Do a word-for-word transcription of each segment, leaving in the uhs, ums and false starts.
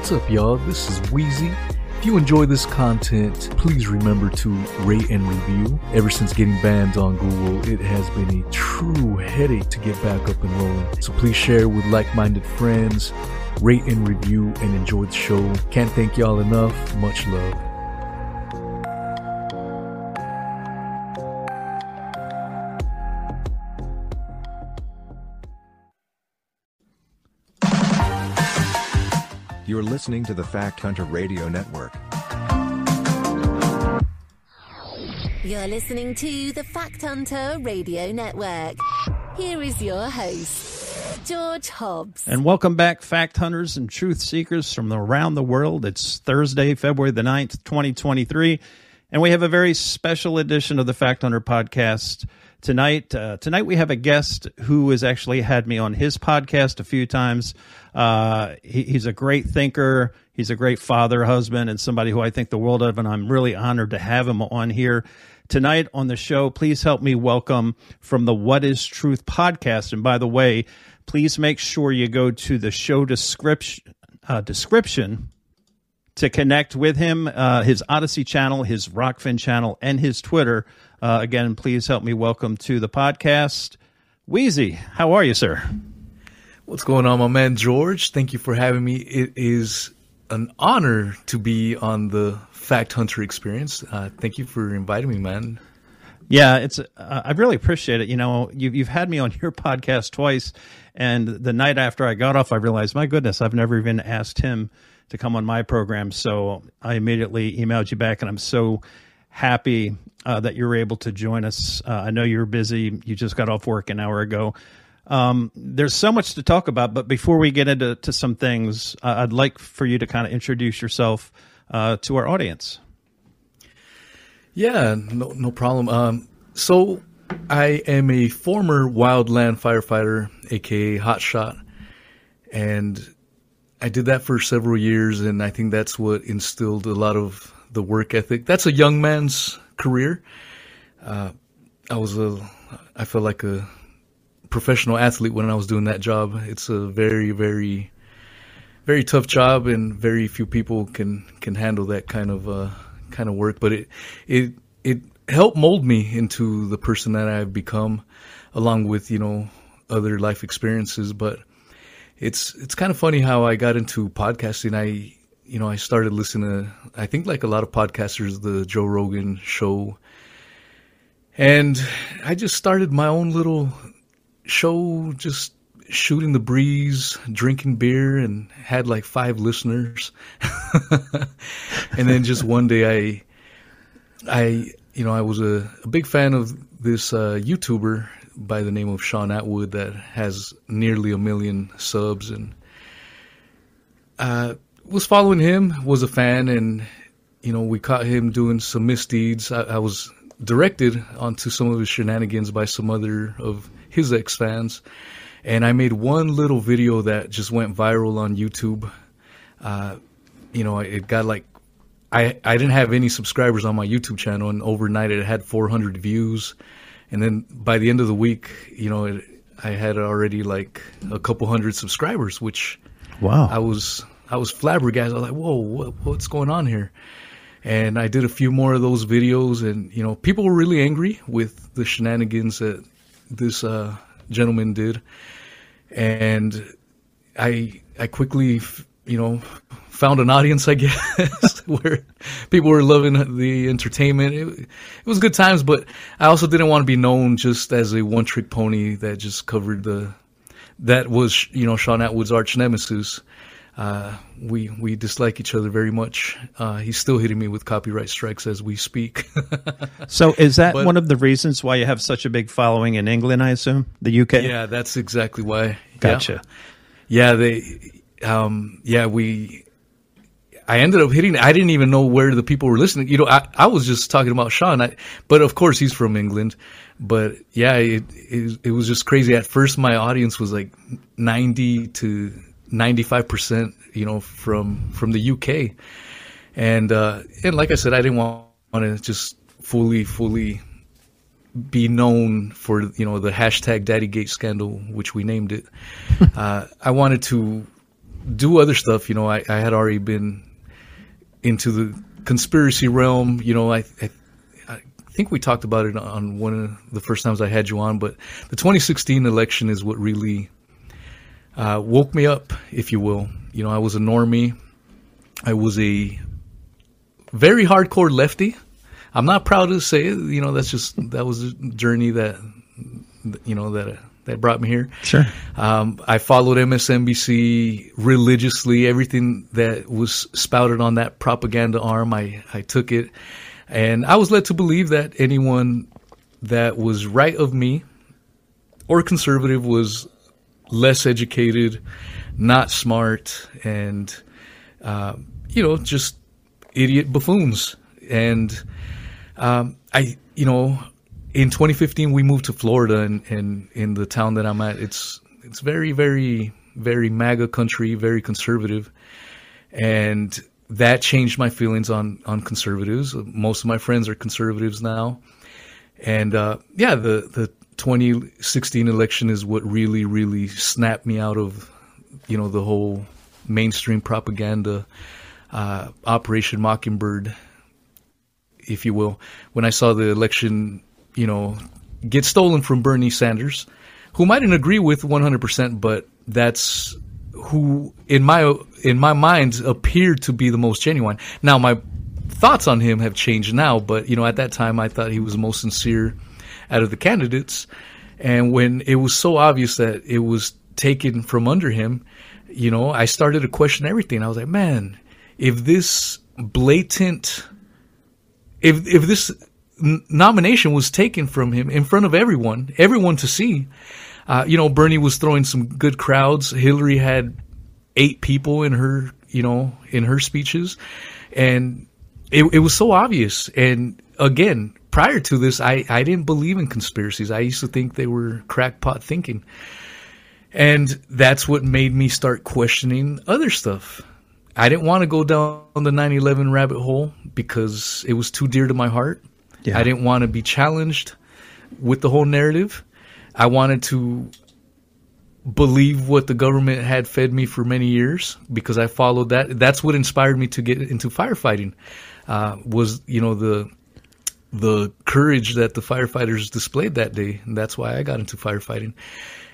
What's up, y'all? This is Wheezy. If you enjoy this content, please remember to rate and review. Ever since getting banned on Google, it has been a true headache to get back up and rolling. So please share with like-minded friends, rate and review, and enjoy the show. Can't thank y'all enough. Much love. You're listening to the Fact Hunter Radio Network. You're listening to the Fact Hunter Radio Network. Here is your host, George Hobbs. And welcome back, Fact Hunters and Truth Seekers from around the world. It's Thursday, February the ninth, twenty twenty-three. And we have a very special edition of the Fact Hunter podcast tonight. Uh, tonight we have a guest who has actually had me on his podcast a few times. Uh, he, he's a great thinker. He's a great father, husband, and somebody who I think the world of, and I'm really honored to have him on here tonight on the show. Please help me welcome from the What Is Truth podcast. And by the way, please make sure you go to the show description, uh, description to connect with him, uh, his Odyssey channel, his Rockfin channel, and his Twitter. Uh, again, please help me welcome to the podcast, Wheezy. How are you, sir? What's going on, my man, George? Thank you for having me. It is an honor to be on the Fact Hunter Experience. Uh, thank you for inviting me, man. Yeah, it's. Uh, I really appreciate it. You know, you've, you've had me on your podcast twice, and the night after I got off, I realized, my goodness, I've never even asked him to come on my program. So I immediately emailed you back, and I'm so happy uh, that you were able to join us. Uh, I know you're busy. You just got off work an hour ago. Um, there's so much to talk about, but before we get into to some things, uh, I'd like for you to kind of introduce yourself uh, to our audience. Yeah, no, no problem. Um, so I am a former wildland firefighter, aka hotshot, and I did that for several years, and I think that's what instilled a lot of the work ethic. That's a young man's career. Uh, I was a, I felt like a professional athlete when I was doing that job. It's a very, very, very tough job, and very few people can, can handle that kind of uh, kind of work. But it it it helped mold me into the person that I've become, along with, you know, other life experiences. But it's it's kind of funny how I got into podcasting. I you know I started listening to, I think like a lot of podcasters, the Joe Rogan show, and I just started my own little show, just shooting the breeze, drinking beer, and had like five listeners. And then just one day, I, I, you know, I was a, a big fan of this uh, YouTuber by the name of Sean Atwood that has nearly a million subs, and uh, was following him, was a fan, and you know, we caught him doing some misdeeds. I, I was directed onto some of his shenanigans by some other of his ex-fans, and I made one little video that just went viral on YouTube. Uh, you know, it got like, I, I didn't have any subscribers on my YouTube channel, and overnight it had four hundred views, and then by the end of the week, you know, it, I had already like a couple hundred subscribers, which, wow, I was I was flabbergasted. I was like, whoa, what, what's going on here? And I did a few more of those videos, and you know, people were really angry with the shenanigans that this uh, gentleman did, and I I quickly, you know, found an audience, I guess, where people were loving the entertainment. It, it was good times, but I also didn't want to be known just as a one-trick pony that just covered the, that was, you know, Sean Atwood's arch nemesis. Uh, we we dislike each other very much. Uh, he's still hitting me with copyright strikes as we speak. So is that but, one of the reasons why you have such a big following in England, I assume? The U K? Yeah, that's exactly why. Gotcha. Yeah, yeah they, um, yeah, we, I ended up hitting, I didn't even know where the people were listening. You know, I, I was just talking about Sean, I, but of course he's from England. But yeah, it, it it was just crazy. At first my audience was like ninety to ninety-five percent, you know, from from the U K, and uh, and like I said, I didn't want, want to just fully fully be known for, you know, the hashtag Daddygate scandal, which we named it. uh, I wanted to do other stuff. You know, I, I had already been into the conspiracy realm. You know, I, I I think we talked about it on one of the first times I had you on, but the twenty sixteen election is what really uh, woke me up, if you will. You know, I was a normie. I was a very hardcore lefty. I'm not proud to say it. You know, that's just, that was a journey that, you know, that, uh, that brought me here. Sure. Um, I followed M S N B C religiously. Everything that was spouted on that propaganda arm, I, I took it. And I was led to believe that anyone that was right of me or conservative was less educated, not smart, and, uh, you know, just idiot buffoons. And um, I, you know, in twenty fifteen, we moved to Florida, and, and in the town that I'm at, it's it's very, very, very MAGA country, very conservative. And that changed my feelings on, on conservatives. Most of my friends are conservatives now. And, uh, yeah, the, the twenty sixteen election is what really, really snapped me out of, you know, the whole mainstream propaganda, uh, Operation Mockingbird, if you will. When I saw the election, you know, get stolen from Bernie Sanders, whom I didn't agree with one hundred percent, but that's who in my in my mind appeared to be the most genuine. Now my thoughts on him have changed now, but you know, at that time I thought he was the most sincere out of the candidates. And when it was so obvious that it was taken from under him, you know, I started to question everything. I was like, man, if this blatant, if if this n- nomination was taken from him in front of everyone, everyone to see. Uh, you know, Bernie was throwing some good crowds. Hillary had eight people in her, you know, in her speeches. And it, it was so obvious. And again, prior to this, I, I didn't believe in conspiracies. I used to think they were crackpot thinking. And that's what made me start questioning other stuff. I didn't want to go down the nine eleven rabbit hole because it was too dear to my heart. Yeah. I didn't want to be challenged with the whole narrative. I wanted to believe what the government had fed me for many years because I followed that. That's what inspired me to get into firefighting, uh, was, you know, the the courage that the firefighters displayed that day. And that's why I got into firefighting.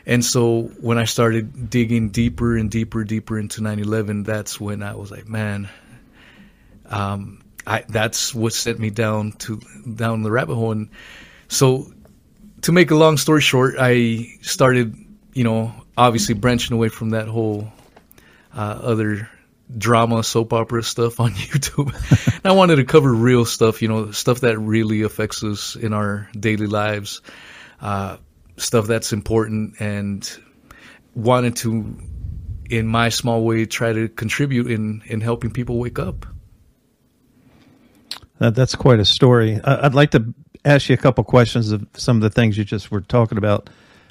And so when I started digging deeper and deeper, deeper into nine eleven, that's when I was like, man, um, I, that's what sent me down to down the rabbit hole. And so, to make a long story short, I started, you know, obviously branching away from that whole uh, other drama, soap opera stuff on YouTube. And I wanted to cover real stuff, you know, stuff that really affects us in our daily lives, uh, stuff that's important, and wanted to, in my small way, try to contribute in, in helping people wake up. Uh, that's quite a story. I- I'd like to ask you a couple questions of some of the things you just were talking about.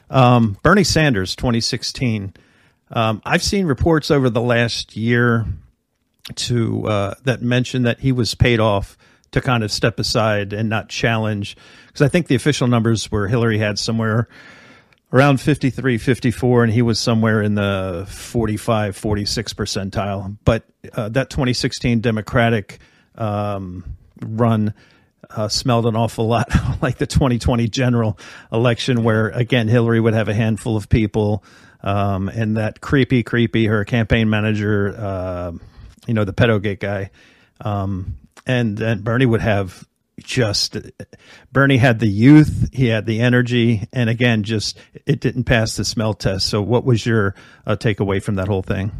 Um, Bernie Sanders, twenty sixteen. Um, I've seen reports over the last year to uh, that mention that he was paid off to kind of step aside and not challenge. Because I think the official numbers were Hillary had somewhere around fifty-three, fifty-four, and he was somewhere in the forty-five, forty-six percentile. But uh, that twenty sixteen Democratic um, run Uh, smelled an awful lot like the twenty twenty general election, where again Hillary would have a handful of people, um, and that creepy, creepy her campaign manager, uh, you know, the pedogate guy, um, and and Bernie would have just Bernie had the youth, he had the energy, and again, just it didn't pass the smell test. So, what was your uh, takeaway from that whole thing?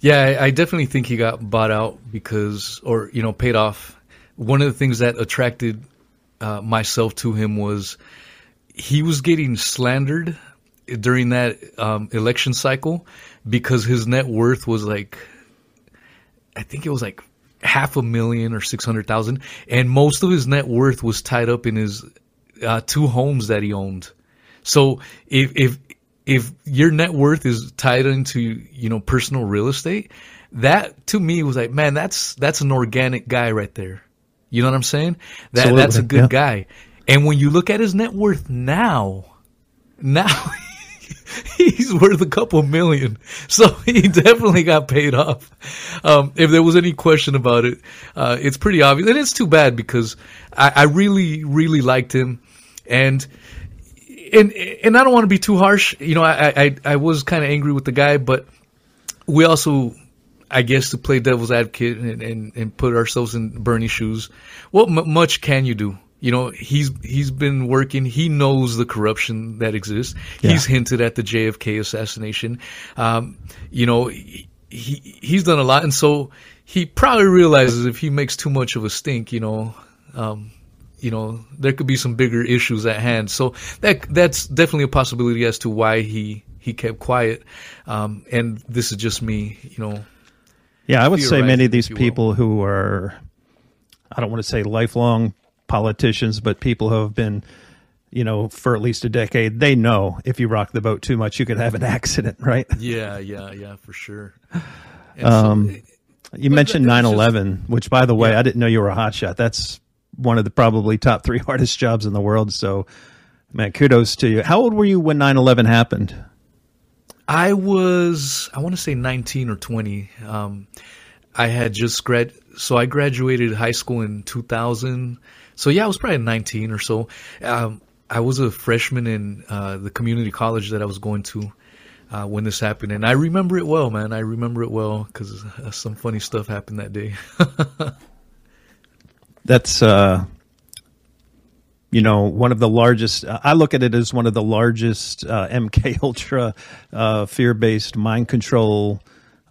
Yeah, I definitely think he got bought out because, or you know, paid off. One of the things that attracted uh, myself to him was he was getting slandered during that um, election cycle because his net worth was like, I think it was like half a million or six hundred thousand. And most of his net worth was tied up in his uh, two homes that he owned. So if, if, if your net worth is tied into, you know, personal real estate, that to me was like, man, that's, that's an organic guy right there. You know what I'm saying? That Absolutely. That's a good yeah. guy. And when you look at his net worth now, now he's worth a couple million. So he definitely got paid off. Um, if there was any question about it, uh, it's pretty obvious. And it's too bad because I, I really, really liked him. And, and, and I don't want to be too harsh. You know, I, I, I was kind of angry with the guy, but we also, I guess, to play devil's advocate and, and, and put ourselves in Bernie's shoes. What m- much can you do? You know, he's he's been working. He knows the corruption that exists. Yeah. He's hinted at the J F K assassination. Um, you know, he, he he's done a lot, and so he probably realizes if he makes too much of a stink, you know, um, you know, there could be some bigger issues at hand. So that that's definitely a possibility as to why he he kept quiet. Um, and this is just me, you know. Yeah, I would say many of these people who are, I don't want to say lifelong politicians, but people who have been, you know, for at least a decade, they know if you rock the boat too much, you could have an accident, right? Yeah, yeah, yeah, for sure. Um, so, you mentioned nine eleven, just, which, by the way, yeah. I didn't know you were a hotshot. That's one of the probably top three hardest jobs in the world. So, man, kudos to you. How old were you when nine eleven happened? I was, I want to say nineteen or twenty. Um, I had just grad, so I graduated high school in two thousand. So, yeah, I was probably nineteen or so. Um, I was a freshman in uh, the community college that I was going to uh, when this happened. And I remember it well, man. I remember it well because uh, some funny stuff happened that day. That's, uh, you know, one of the largest. Uh, I look at it as one of the largest uh, MKUltra uh, fear-based mind control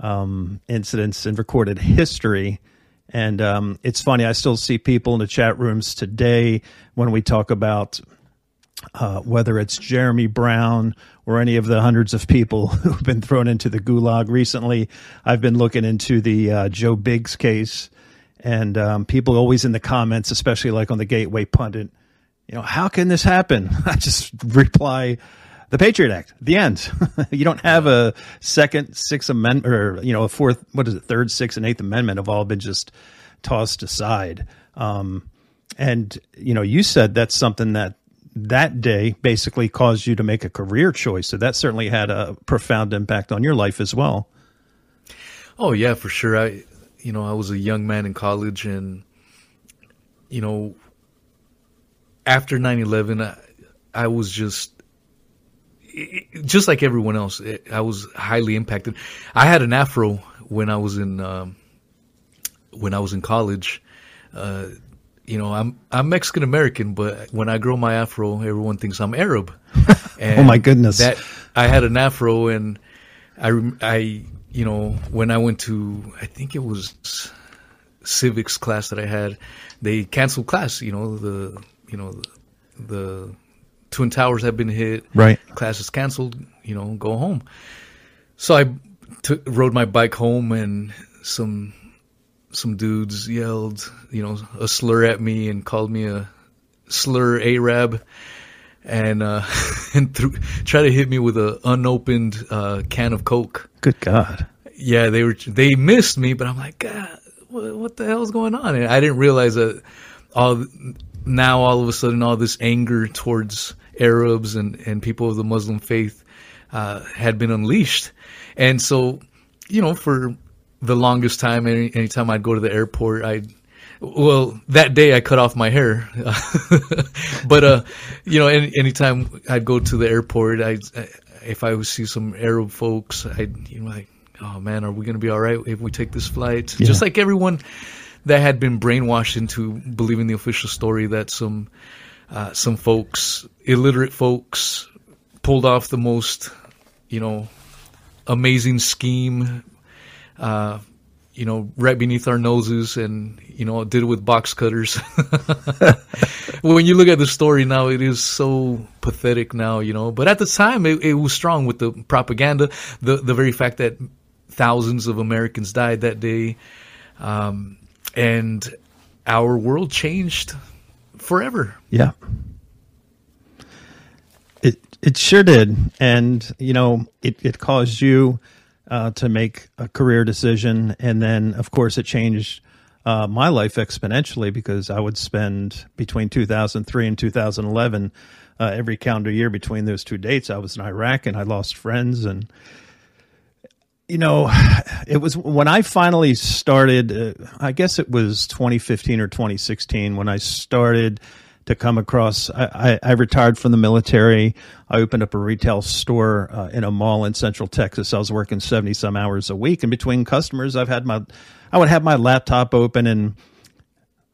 um, incidents in recorded history. And um, it's funny, I still see people in the chat rooms today when we talk about uh, whether it's Jeremy Brown or any of the hundreds of people who've been thrown into the gulag recently. I've been looking into the uh, Joe Biggs case, and um, people always in the comments, especially like on the Gateway Pundit, you know, how can this happen? I just reply, the Patriot Act, the end. You don't have a second, sixth amendment, or, you know, a fourth, what is it, third, sixth, and eighth amendment have all been just tossed aside. Um, and, you know, you said that's something that that day basically caused you to make a career choice. So that certainly had a profound impact on your life as well. Oh, yeah, for sure. I, you know, I was a young man in college, and, you know, after nine eleven, I, I was just, just like everyone else, I was highly impacted. I had an afro when I was in um, when I was in college. Uh, you know, I'm I'm Mexican American, but when I grow my afro, everyone thinks I'm Arab. And oh my goodness! That I had an afro, and I I you know when I went to, I think it was civics class that I had, they canceled class. You know the you know the. Twin Towers have been hit. Right. Class is canceled. You know, go home. So I t- rode my bike home, and some some dudes yelled, you know, a slur at me and called me a slur Arab, and uh, and th- tried to hit me with an unopened uh, can of Coke. Good God. Yeah, they were they missed me, but I'm like, God, what, what the hell is going on? And I didn't realize that all now all of a sudden all this anger towards Arabs and, and people of the Muslim faith uh, had been unleashed. And so, you know, for the longest time, any anytime I'd go to the airport, I'd, well, that day I cut off my hair. But, uh, you know, any, anytime I'd go to the airport, I'd, I, if I would see some Arab folks, I'd, you know, like, oh man, are we going to be all right if we take this flight? Yeah. Just like everyone that had been brainwashed into believing the official story that some uh, some folks, illiterate folks, pulled off the most, you know, amazing scheme, uh, you know, right beneath our noses, and, you know, did it with box cutters. When you look at the story now, it is so pathetic now, you know. But at the time, it, it was strong with the propaganda, the, the very fact that thousands of Americans died that day. Um And our world changed forever. Yeah. It it sure did. And, you know, it, it caused you uh, to make a career decision. And then, of course, it changed uh, my life exponentially because I would spend between two thousand three and two thousand eleven uh, every calendar year between those two dates, I was in Iraq and I lost friends. And, you know, it was when I finally started, uh, I guess it was twenty fifteen or twenty sixteen when I started to come across, I, I, I retired from the military. I opened up a retail store uh, in a mall in Central Texas. I was working seventy some hours a week. And between customers, I've had my, I would have my laptop open, and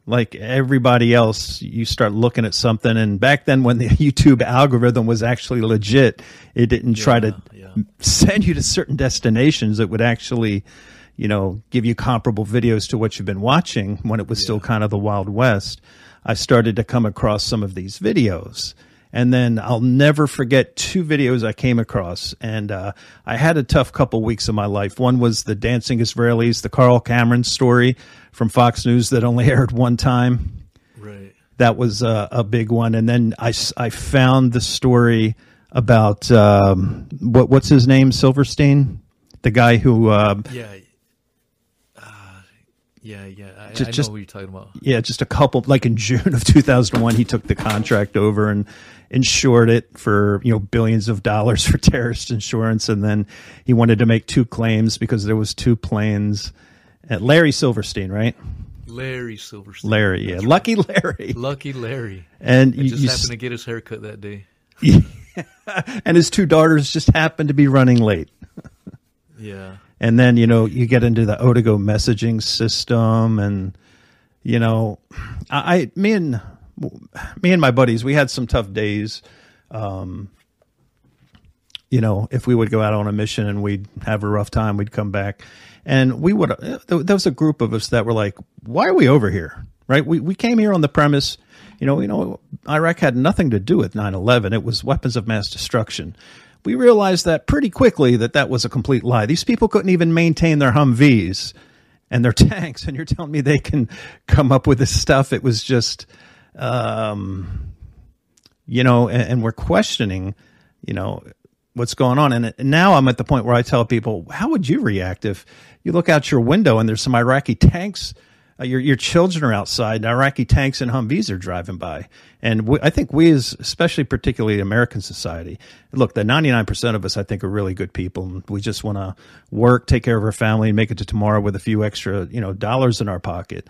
like everybody else, you start looking at something. And back then when the YouTube algorithm was actually legit, it didn't yeah, try to yeah. send you to certain destinations that would actually, you know, give you comparable videos to what you've been watching when it was yeah. still kind of the Wild West. I started to come across some of these videos, and then I'll never forget two videos I came across. And uh, I had a tough couple weeks of my life. One was the Dancing Israelis, the Carl Cameron story from Fox News that only aired one time. Right. That was uh, a big one. And then I, I found the story about um, what what's his name, Silverstein, the guy who uh, yeah. Yeah, yeah, I, just, I know just, what you're talking about. Yeah, just a couple, like in June of two thousand one, he took the contract over and insured it for, you know, billions of dollars for terrorist insurance. And then he wanted to make two claims because there was two planes. At Larry Silverstein, right? Larry Silverstein. Larry, yeah. That's Lucky right. Larry. Lucky Larry. And he just you, happened to get his haircut that day. Yeah. And his two daughters just happened to be running late. Yeah. And then, you know, you get into the Otigo messaging system, and, you know, I, me and me and my buddies, we had some tough days. Um, you know, if we would go out on a mission and we'd have a rough time, we'd come back, and we would, there was a group of us that were like, why are we over here? Right. We, we came here on the premise, you know, you know, Iraq had nothing to do with nine eleven. It was weapons of mass destruction. We realized that pretty quickly that that was a complete lie. These people couldn't even maintain their Humvees and their tanks, and you're telling me they can come up with this stuff. It was just, um, you know, and, and we're questioning, you know, what's going on. And now I'm at the point where I tell people, how would you react if you look out your window and there's some Iraqi tanks? Uh, your, your children are outside, and Iraqi tanks and Humvees are driving by. And we, I think we, as especially particularly American society, look, the ninety-nine percent of us, I think, are really good people. And we just want to work, take care of our family, and make it to tomorrow with a few extra, you know, dollars in our pocket.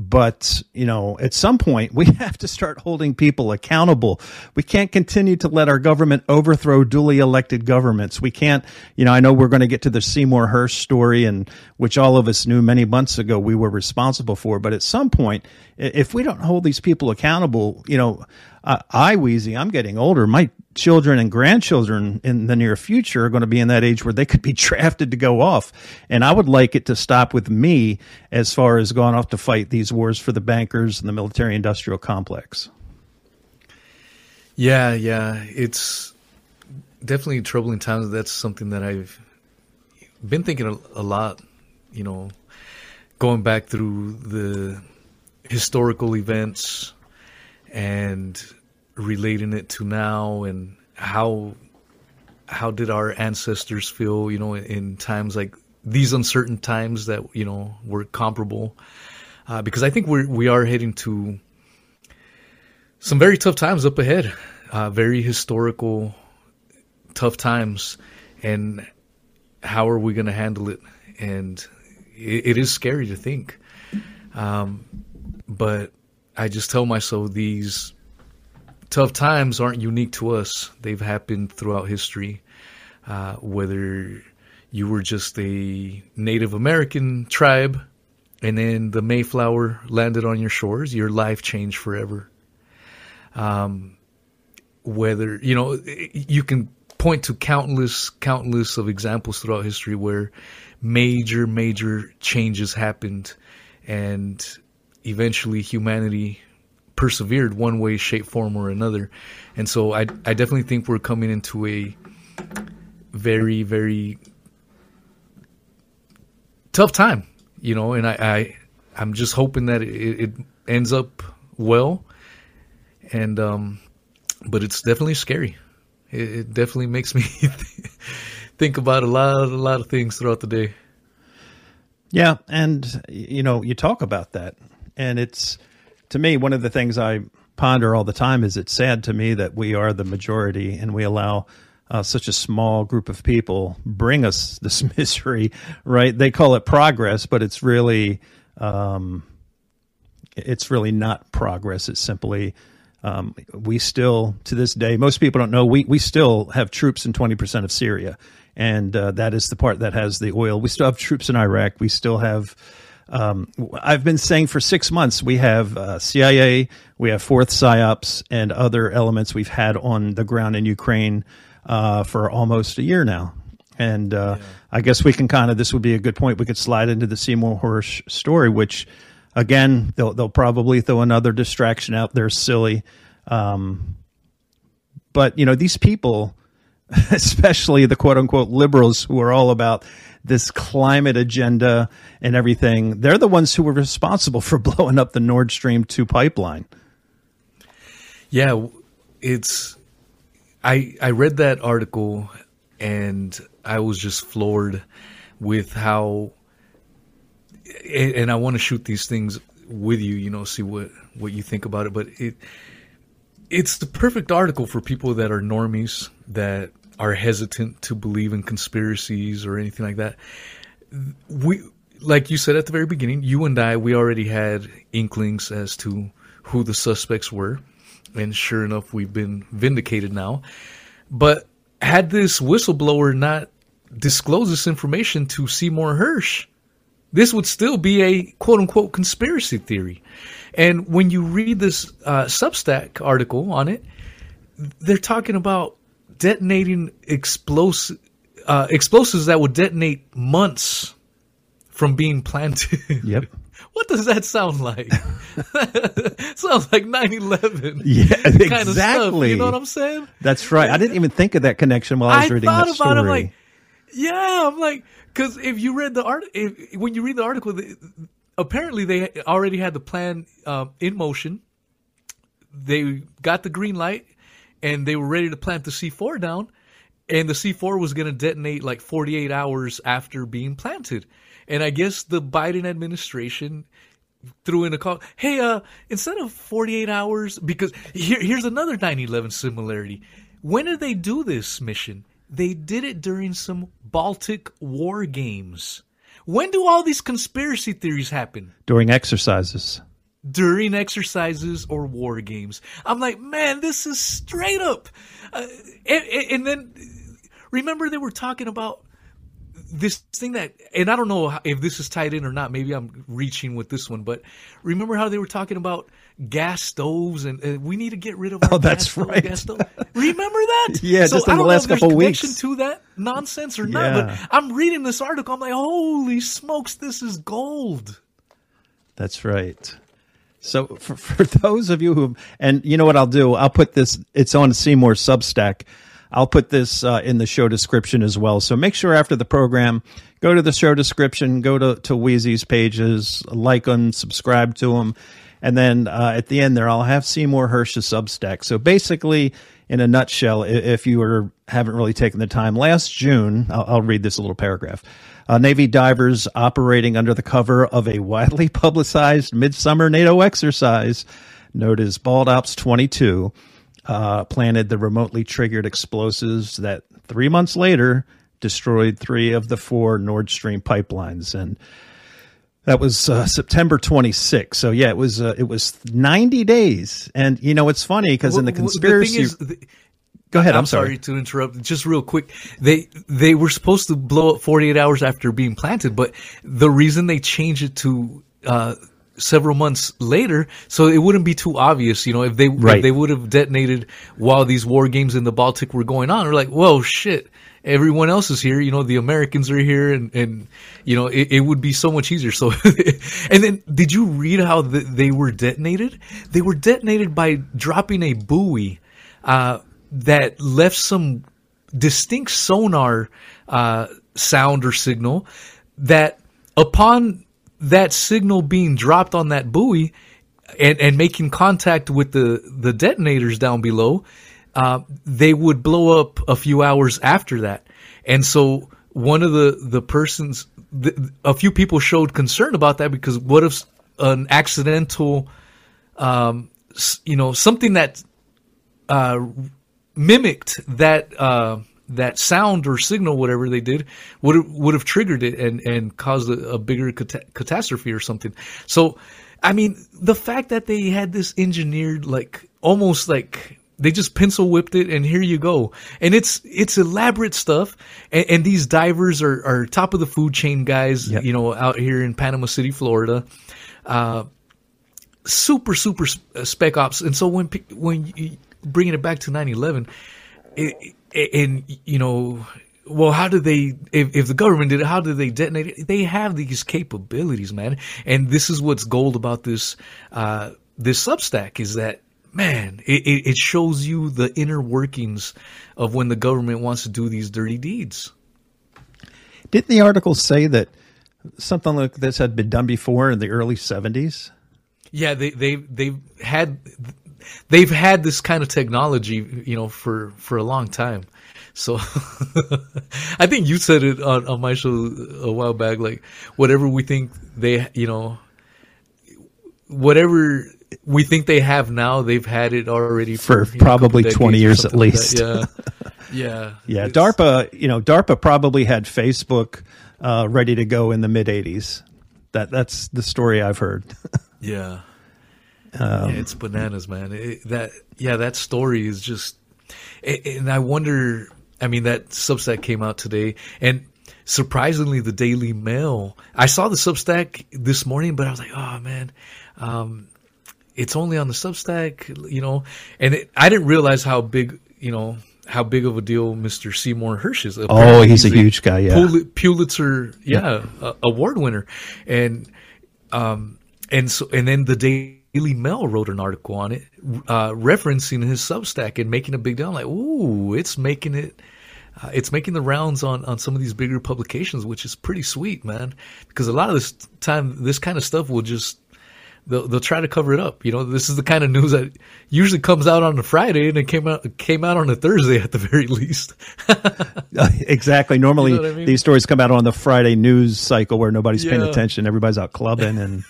But, you know, at some point, we have to start holding people accountable. We can't continue to let our government overthrow duly elected governments. We can't, you know, I know we're going to get to the Seymour Hersh story, and which all of us knew many months ago we were responsible for. But at some point, if we don't hold these people accountable, you know, uh, I, Wheezy, I'm getting older. My children and grandchildren in the near future are going to be in that age where they could be drafted to go off. And I would like it to stop with me as far as going off to fight these wars for the bankers and the military industrial complex. Yeah, yeah. It's definitely troubling times. That's something that I've been thinking a lot, you know, going back through the historical events and relating it to now, and how how did our ancestors feel, you know, in, in times like these uncertain times that, you know, were comparable, uh, because I think we we are heading to some very tough times up ahead, uh, very historical tough times, and how are we going to handle it? And it, it is scary to think, um, but I just tell myself these tough times aren't unique to us. They've happened throughout history. Uh, whether you were just a Native American tribe and then the Mayflower landed on your shores, your life changed forever. Um, whether, you know, you can point to countless, countless of examples throughout history where major, major changes happened, and eventually humanity persevered one way, shape, form, or another. And so I, I definitely think we're coming into a very, very tough time, you know, and I, I, I'm just hoping that it, it ends up well. And, um, but it's definitely scary. It, it definitely makes me think about a lot, a lot of things throughout the day. Yeah. And, you know, you talk about that, and it's, to me, one of the things I ponder all the time is it's sad to me that we are the majority and we allow uh, such a small group of people bring us this misery, right? They call it progress, but it's really um, it's really not progress. It's simply um, we still, to this day, most people don't know, we, we still have troops in twenty percent of Syria. And uh, that is the part that has the oil. We still have troops in Iraq. We still have Um, I've been saying for six months, we have uh, C I A, we have fourth PSYOPs and other elements we've had on the ground in Ukraine uh, for almost a year now. And uh, yeah. I guess we can kind of, this would be a good point. We could slide into the Seymour Hersh story, which again, they'll, they'll probably throw another distraction out there. Silly. Um, but you know, these people, especially the quote unquote liberals who are all about this climate agenda and everything, they're the ones who were responsible for blowing up the Nord Stream two pipeline. Yeah, it's, I, I read that article and I was just floored with how, and I want to shoot these things with you, you know, see what, what you think about it, but it, it's the perfect article for people that are normies, that are hesitant to believe in conspiracies or anything like that. We, like you said at the very beginning, you and I, we already had inklings as to who the suspects were. And sure enough, we've been vindicated now. But had this whistleblower not disclosed this information to Seymour Hersh, this would still be a quote-unquote conspiracy theory. And when you read this uh, Substack article on it, they're talking about detonating explos- uh, explosives that would detonate months from being planted. Yep. What does that sound like? Sounds like nine eleven. Yeah, exactly. Kind of stuff, you know what I'm saying? That's right. I didn't even think of that connection while I was I reading that story. It, I'm like, yeah, I'm like, because if you read the art, if, when you read the article, the, apparently they already had the plan uh, in motion. They got the green light. And they were ready to plant the C four down, and the C four was going to detonate like forty-eight hours after being planted. And I guess the Biden administration threw in a call. Hey, uh, instead of forty-eight hours, because here, here's another nine eleven similarity. When did they do this mission? They did it during some Baltic war games. When do all these conspiracy theories happen? During exercises. During exercises or war games. I'm like, man, this is straight up. Uh, and, and then remember they were talking about this thing that, and I don't know if this is tied in or not. Maybe I'm reaching with this one, but remember how they were talking about gas stoves and, and we need to get rid of our oh, gas, that's right. gas stove. Remember that? Yeah, so just in the last couple weeks. I don't know if there's connection to that nonsense or yeah. not, but I'm reading this article. I'm like, holy smokes, this is gold. That's right. So for, for those of you who, and you know what I'll do, I'll put this, it's on Seymour Substack. I'll put this uh, in the show description as well. So make sure after the program, go to the show description, go to, to Wheezy's pages, like them, subscribe to them. And then uh, at the end there, I'll have Seymour Hersh's Substack. So basically, in a nutshell, if you were, haven't really taken the time, last June, I'll, I'll read this little paragraph. Uh, Navy divers operating under the cover of a widely publicized midsummer NATO exercise, known as Bald Ops twenty-two, uh, planted the remotely triggered explosives that three months later destroyed three of the four Nord Stream pipelines. And that was uh, September twenty-sixth. So yeah, it was uh, it was ninety days. And you know, it's funny because well, in the conspiracy. Well, the thing is, the- Go ahead. I'm, I'm sorry. sorry to interrupt. Just real quick. They they were supposed to blow up forty-eight hours after being planted, but the reason they changed it to uh, several months later, so it wouldn't be too obvious, you know, if they right. if they would have detonated while these war games in the Baltic were going on. We're like, whoa, shit. Everyone else is here. You know, the Americans are here, and, and you know, it, it would be so much easier. So, and then did you read how the, they were detonated? They were detonated by dropping a buoy. Uh, that left some distinct sonar uh, sound or signal that upon that signal being dropped on that buoy and, and making contact with the, the detonators down below, uh, they would blow up a few hours after that. And so one of the, the persons, the, a few people showed concern about that because what if an accidental um, you know, something that uh, mimicked that uh, that sound or signal, whatever they did, would would have triggered it and and caused a, a bigger cat- catastrophe or something. So, I mean, the fact that they had this engineered, like almost like they just pencil whipped it, and here you go. And it's it's elaborate stuff. And, and these divers are, are top of the food chain guys, yep. you know, out here in Panama City, Florida. Uh, super, super spec ops. And so when when you, bringing it back to nine eleven, it, it, and you know, well, how did they? If, if the government did it, how did they detonate it? They have these capabilities, man. And this is what's gold about this uh, this Substack is that. Man, it, it shows you the inner workings of when the government wants to do these dirty deeds. Didn't the article say that something like this had been done before in the early seventies? Yeah, they they they've had they've had this kind of technology, you know, for, for a long time. So I think you said it on, on my show a while back. Like whatever we think they, you know, whatever. We think they have now. They've had it already for, for probably know, twenty years at least. Like yeah, yeah, yeah. It's... DARPA, you know, DARPA probably had Facebook uh, ready to go in the mid eighties. That that's the story I've heard. yeah. Um, yeah, it's bananas, man. It, that yeah, that story is just. It, and I wonder. I mean, that Substack came out today, and surprisingly, the Daily Mail. I saw the Substack this morning, but I was like, oh man. Um, It's only on the Substack, you know, and it, I didn't realize how big, you know, how big of a deal Mister Seymour Hersh is. Apparently oh, he's, he's a, a huge guy, yeah. Pul- Pulitzer, yeah, yeah. Uh, award winner, and um, and so and then the Daily Mail wrote an article on it, uh, referencing his Substack and making a big deal. I'm like, ooh, it's making it, uh, it's making the rounds on on some of these bigger publications, which is pretty sweet, man. Because a lot of this time, this kind of stuff will just. They'll, they'll try to cover it up. You know, this is the kind of news that usually comes out on a Friday, and it came out came out on a Thursday at the very least. Exactly. Normally, you know what I mean? These stories come out on the Friday news cycle where nobody's yeah. paying attention. Everybody's out clubbing and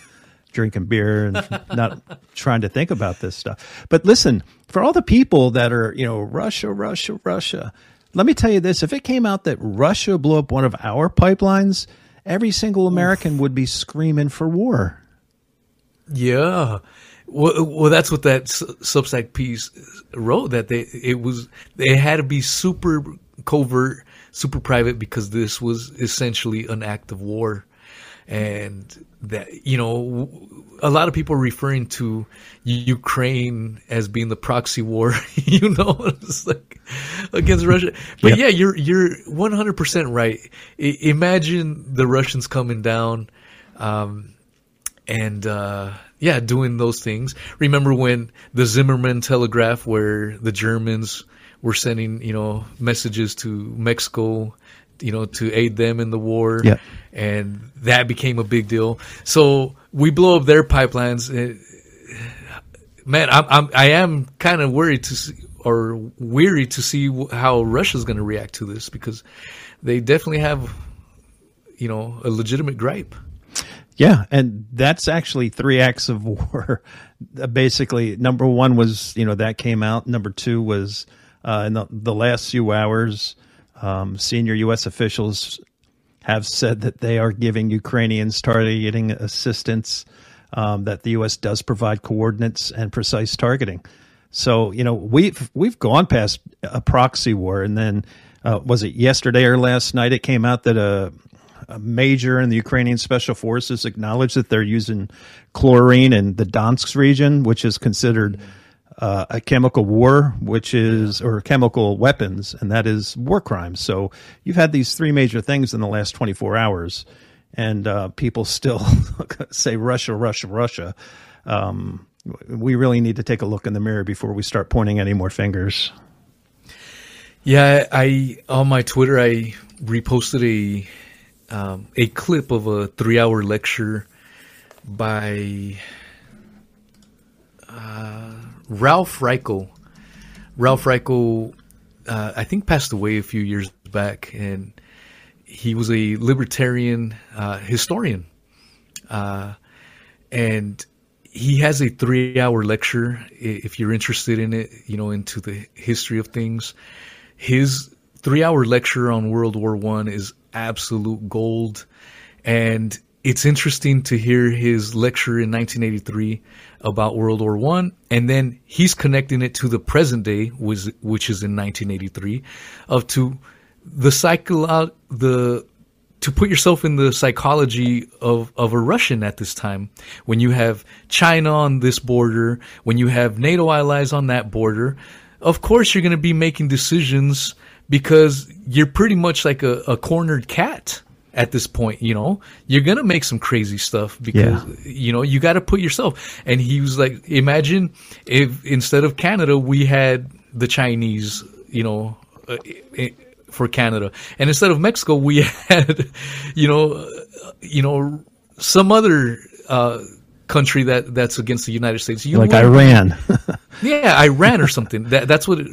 drinking beer and not trying to think about this stuff. But listen, for all the people that are, you know, Russia, Russia, Russia, let me tell you this. If it came out that Russia blew up one of our pipelines, every single American Oof. would be screaming for war. Yeah, well, well, that's what that Substack piece wrote. That they it was they had to be super covert, super private because this was essentially an act of war, and that you know a lot of people are referring to Ukraine as being the proxy war, you know, it's like against Russia. But yeah, yeah you're you're one hundred percent right. I, imagine the Russians coming down. Um, And, uh, yeah, doing those things. Remember when the Zimmerman telegraph where the Germans were sending, you know, messages to Mexico, you know, to aid them in the war. Yeah. And that became a big deal. So we blow up their pipelines. It, man, I'm, I'm, I am kind of worried to see, or weary to see how Russia's going to react to this because they definitely have, you know, a legitimate gripe. Yeah, and that's actually three acts of war. Basically, number one was, you know, that came out. Number two was uh, in the, the last few hours, um, senior U S officials have said that they are giving Ukrainians targeting assistance, um, that the U S does provide coordinates and precise targeting. So, you know, we've, we've gone past a proxy war. And then uh, was it yesterday or last night it came out that a – a major in the Ukrainian special forces acknowledged that they're using chlorine in the Donetsk region, which is considered uh, a chemical war, which is, or chemical weapons, and that is war crimes. So you've had these three major things in the last twenty-four hours, and uh, people still say Russia, Russia, Russia. Um, we really need to take a look in the mirror before we start pointing any more fingers. Yeah, I on my Twitter, I reposted a... Um, a clip of a three-hour lecture by uh, Ralph Raico. Ralph Raico, uh, I think, passed away a few years back, and he was a libertarian uh, historian. Uh, and he has a three-hour lecture, if you're interested in it, you know, into the history of things. His three-hour lecture on World War One is absolute gold. And it's interesting to hear his lecture in nineteen eighty-three about World War One, and then he's connecting it to the present day, which, which is in nineteen eighty-three, of to the psycho- the to put yourself in the psychology of, of a Russian at this time, when you have China on this border, when you have NATO allies on that border. Of course, you're going to be making decisions because you're pretty much like a, a cornered cat at this point. You know, you're going to make some crazy stuff because, yeah. you know, you got to put yourself. And he was like, imagine if instead of Canada, we had the Chinese, you know, uh, it, for Canada. And instead of Mexico, we had, you know, uh, you know, some other uh, country that, that's against the United States. You like would, Iran. yeah, Iran or something. That, that's what it,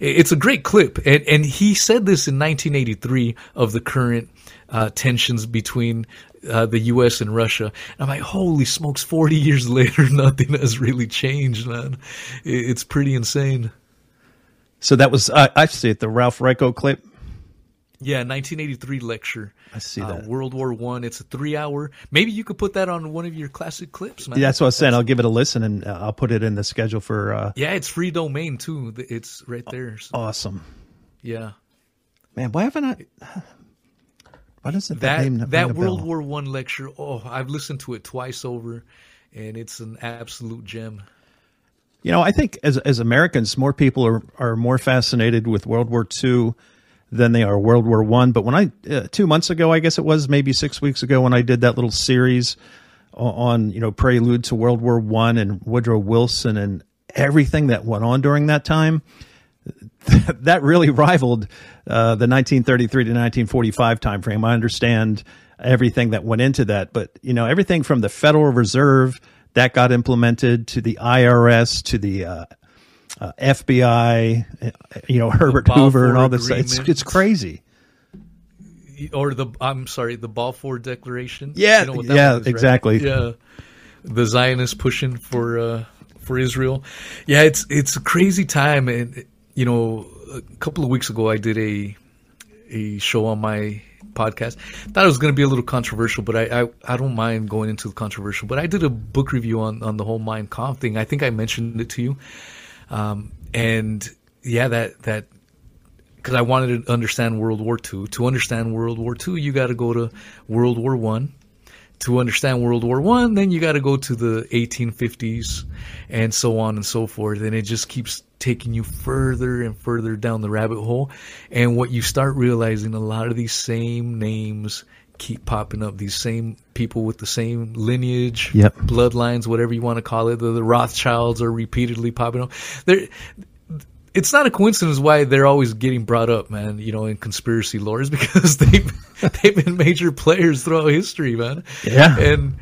it's a great clip. And, and he said this in nineteen eighty-three of the current uh, tensions between uh, the U S and Russia. And I'm like, holy smokes, forty years later, nothing has really changed, man. It, it's pretty insane. So that was, uh, I see it, the Ralph Raico clip. Yeah, nineteen eighty-three lecture. I see that. Uh, World War One. It's a three-hour. Maybe you could put that on one of your classic clips, man. Yeah, that's what I was saying. I'll give it a listen, and uh, I'll put it in the schedule for. Uh... Yeah, it's free domain too. It's right there. So. Awesome. Yeah. Man, why haven't I? Why doesn't that that, name not that World War One lecture? Oh, I've listened to it twice over, and it's an absolute gem. You know, I think as as Americans, more people are are more fascinated with World War Two than they are World War One. But when I, uh, two months ago, I guess it was maybe six weeks ago when I did that little series on, you know, prelude to World War One and Woodrow Wilson and everything that went on during that time, that really rivaled uh, the nineteen thirty-three to nineteen forty-five timeframe. I understand everything that went into that, but you know, everything from the Federal Reserve that got implemented to the I R S, to the, uh, Uh, F B I, you know, Herbert Hoover and all this. It's, it's crazy. Or the, I'm sorry, the Balfour Declaration. Yeah, you know what that yeah, is, exactly. Right? Yeah, the Zionists pushing for uh, for Israel. Yeah, it's it's a crazy time. And you know, a couple of weeks ago, I did a a show on my podcast. Thought it was going to be a little controversial, but I, I I don't mind going into the controversial. But I did a book review on on the whole Mein Kampf thing. I think I mentioned it to you. Um, and yeah, that, that, cause I wanted to understand World War Two. To understand World War Two, you got to go to World War One. To understand World War One, then you got to go to the eighteen fifties and so on and so forth. And it just keeps taking you further and further down the rabbit hole. And what you start realizing, a lot of these same names keep popping up, these same people with the same lineage, yep. bloodlines, whatever you want to call it. The, the Rothschilds are repeatedly popping up. They're, it's not a coincidence why they're always getting brought up, man, you know, in conspiracy lore, because they've, they've been major players throughout history, man. Yeah. And,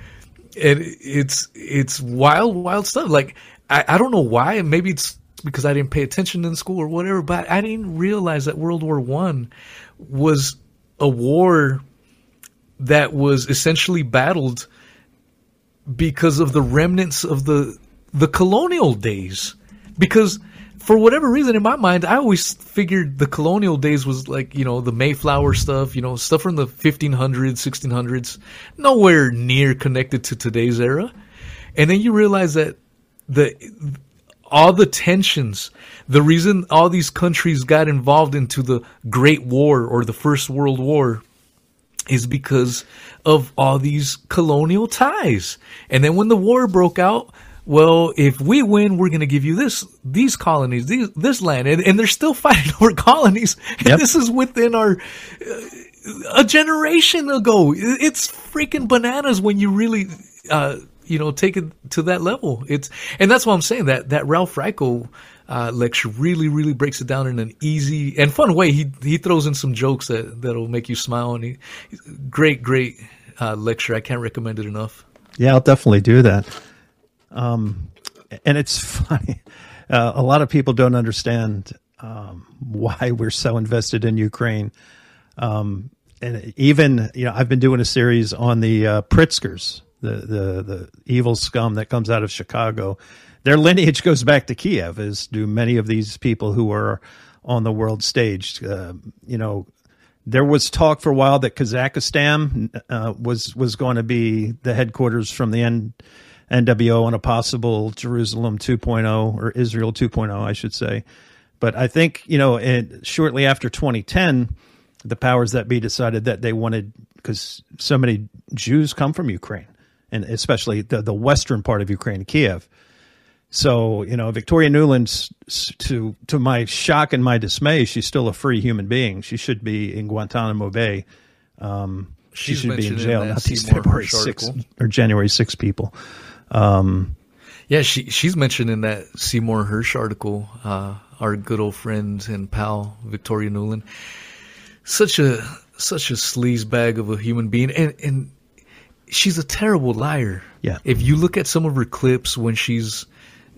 and it's, it's wild, wild stuff. Like, I, I don't know why. Maybe it's because I didn't pay attention in school or whatever, but I didn't realize that World War One was a war that was essentially battled because of the remnants of the the colonial days. Because for whatever reason, in my mind, I always figured the colonial days was like, you know, the Mayflower stuff, you know, stuff from the fifteen hundreds, sixteen hundreds, nowhere near connected to today's era. And then you realize that the all the tensions, the reason all these countries got involved into the Great War or the First World War is because of all these colonial ties. And then when the war broke out, well, if we win, we're going to give you this, these colonies, these, this land. And, and they're still fighting over colonies. Yep. And this is within our, uh, a generation ago. It's freaking bananas when you really, uh, you know, take it to that level. It's, and that's why I'm saying that, that Ralph Raico, uh, lecture really, really breaks it down in an easy and fun way. He, he throws in some jokes that, that'll make you smile. And he, great, great, uh, lecture. I can't recommend it enough. Yeah, I'll definitely do that. Um, and it's funny. Uh, a lot of people don't understand, um, why we're so invested in Ukraine. Um, and even, you know, I've been doing a series on the, uh, Pritzkers, the, the, the evil scum that comes out of Chicago, their lineage goes back to Kiev, as do many of these people who are on the world stage. Uh, you know, there was talk for a while that Kazakhstan uh, was was going to be the headquarters from the N- NWO and a possible Jerusalem two point oh, or Israel two point oh, I should say. But I think, you know, it, shortly after twenty ten, the powers that be decided that they wanted, because so many Jews come from Ukraine, and especially the, the western part of Ukraine, Kiev. So, you know, Victoria Nuland, to to my shock and my dismay, she's still a free human being. She should be in Guantanamo Bay. Um, she should be in jail, not these February sixth or January sixth people. Um, yeah, she she's mentioned in that Seymour Hersh article, uh, our good old friend and pal, Victoria Nuland. Such a such a sleaze bag of a human being, and and she's a terrible liar. Yeah. If you look at some of her clips when she's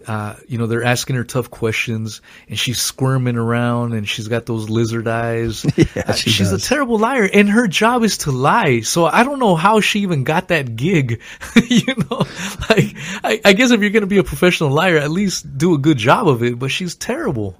Uh, you know, they're asking her tough questions, and she's squirming around, and she's got those lizard eyes. Yeah, she she's does. A terrible liar, and her job is to lie. So I don't know how she even got that gig. You know, like I, I guess if you're going to be a professional liar, at least do a good job of it. But she's terrible.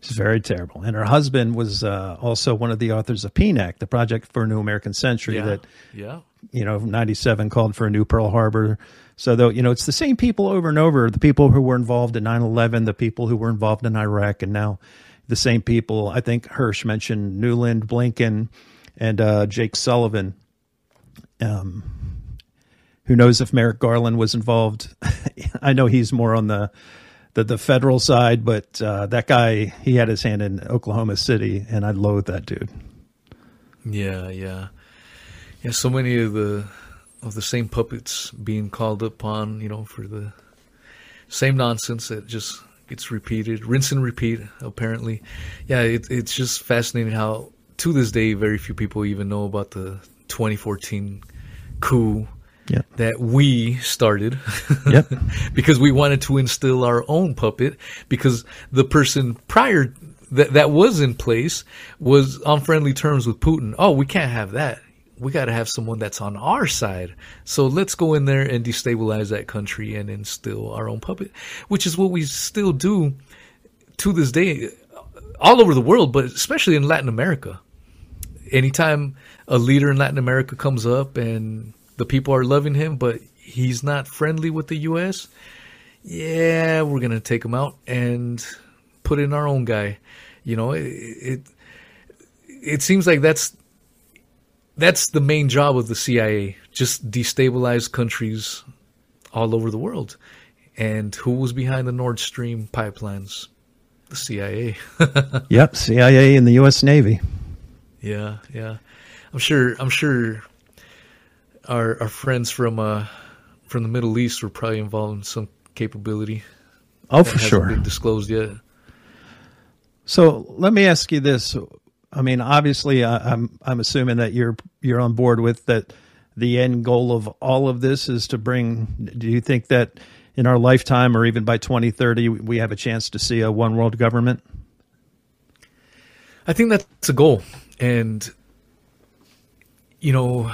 She's very terrible. And her husband was uh, also one of the authors of P N A C, the Project for a New American Century. Yeah. That, yeah. You know, ninety-seven called for a new Pearl Harbor. So, though, you know, it's the same people over and over, the people who were involved in nine eleven, the people who were involved in Iraq, and now the same people. I think Hersh mentioned Newland, Blinken, and uh, Jake Sullivan. Um, who knows if Merrick Garland was involved? I know he's more on the, the, the federal side, but uh, that guy, he had his hand in Oklahoma City, and I loathe that dude. Yeah, yeah. Yeah, so many of the of the same puppets being called upon, you know, for the same nonsense that just gets repeated, rinse and repeat, apparently. Yeah, it, it's just fascinating how, to this day, very few people even know about the twenty fourteen coup yeah. that we started. Yep. Because we wanted to instill our own puppet, because the person prior that that was in place was on friendly terms with Putin. Oh, we can't have that. We got to have someone that's on our side. So let's go in there and destabilize that country and instill our own puppet, which is what we still do to this day all over the world, but especially in Latin America. Anytime a leader in Latin America comes up and the people are loving him, but he's not friendly with the U S, yeah, we're going to take him out and put in our own guy. You know, it it, it seems like that's, That's the main job of the C I A, just destabilize countries all over the world. And who was behind the Nord Stream pipelines? The C I A. Yep, C I A and the U S Navy. Yeah, yeah. I'm sure I'm sure our our friends from uh from the Middle East were probably involved in some capability. Oh, for sure. That hasn't been disclosed yet. So let me ask you this. I mean, obviously, I, I'm I'm assuming that you're you're on board with that. The end goal of all of this is to bring. Do you think that in our lifetime, or even by twenty thirty, we have a chance to see a one world government? I think that's a goal, and you know,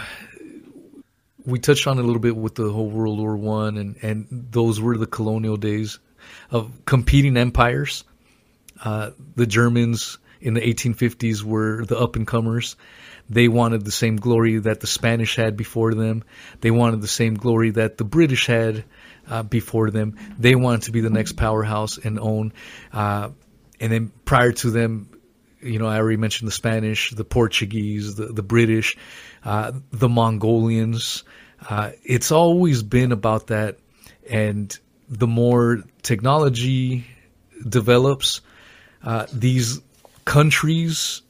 we touched on it a little bit with the whole World War One, and and those were the colonial days of competing empires. Uh, the Germans in the eighteen fifties were the up-and-comers. They wanted the same glory that the Spanish had before them. They wanted the same glory that the British had uh, before them. They wanted to be the next powerhouse and own. Uh, and then prior to them, you know, I already mentioned the Spanish, the Portuguese, the, the British, uh, the Mongolians. Uh, it's always been about that. And the more technology develops, uh, these countries,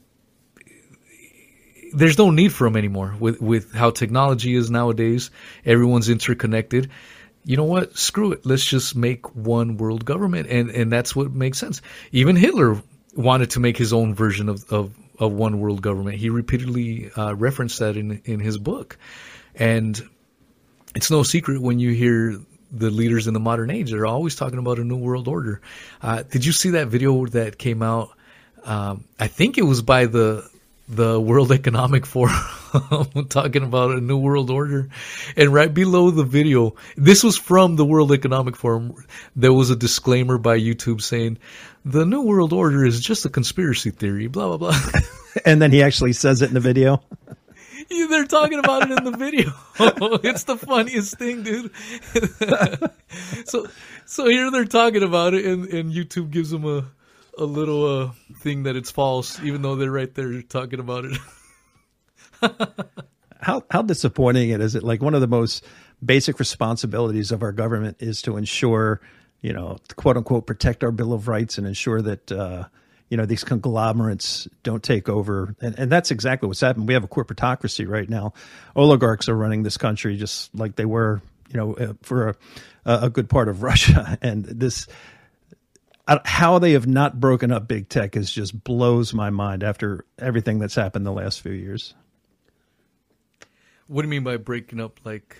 there's no need for them anymore. With with how technology is nowadays, everyone's interconnected. You know what? Screw it. Let's just make one world government, and and that's what makes sense. Even Hitler wanted to make his own version of of, of one world government. He repeatedly uh, referenced that in in his book, and it's no secret when you hear the leaders in the modern age, they're always talking about a new world order. Uh, did you see that video that came out? Um, I think it was by the the World Economic Forum talking about a new world order. And right below the video, this was from the World Economic Forum, there was a disclaimer by YouTube saying, the new world order is just a conspiracy theory, blah, blah, blah. And then he actually says it in the video. They're talking about it in the video. It's the funniest thing, dude. so so here they're talking about it, and, and YouTube gives them a, a little uh, thing that it's false, even though they're right there talking about it. how how disappointing it is. It like one of the most basic responsibilities of our government is to ensure, you know, quote unquote, protect our Bill of Rights and ensure that uh, you know, these conglomerates don't take over. And, and that's exactly what's happened. We have a corporatocracy right now. Oligarchs are running this country just like they were, you know, for a, a good part of Russia. And this, how they have not broken up big tech is just blows my mind after everything that's happened the last few years. What do you mean by breaking up? Like,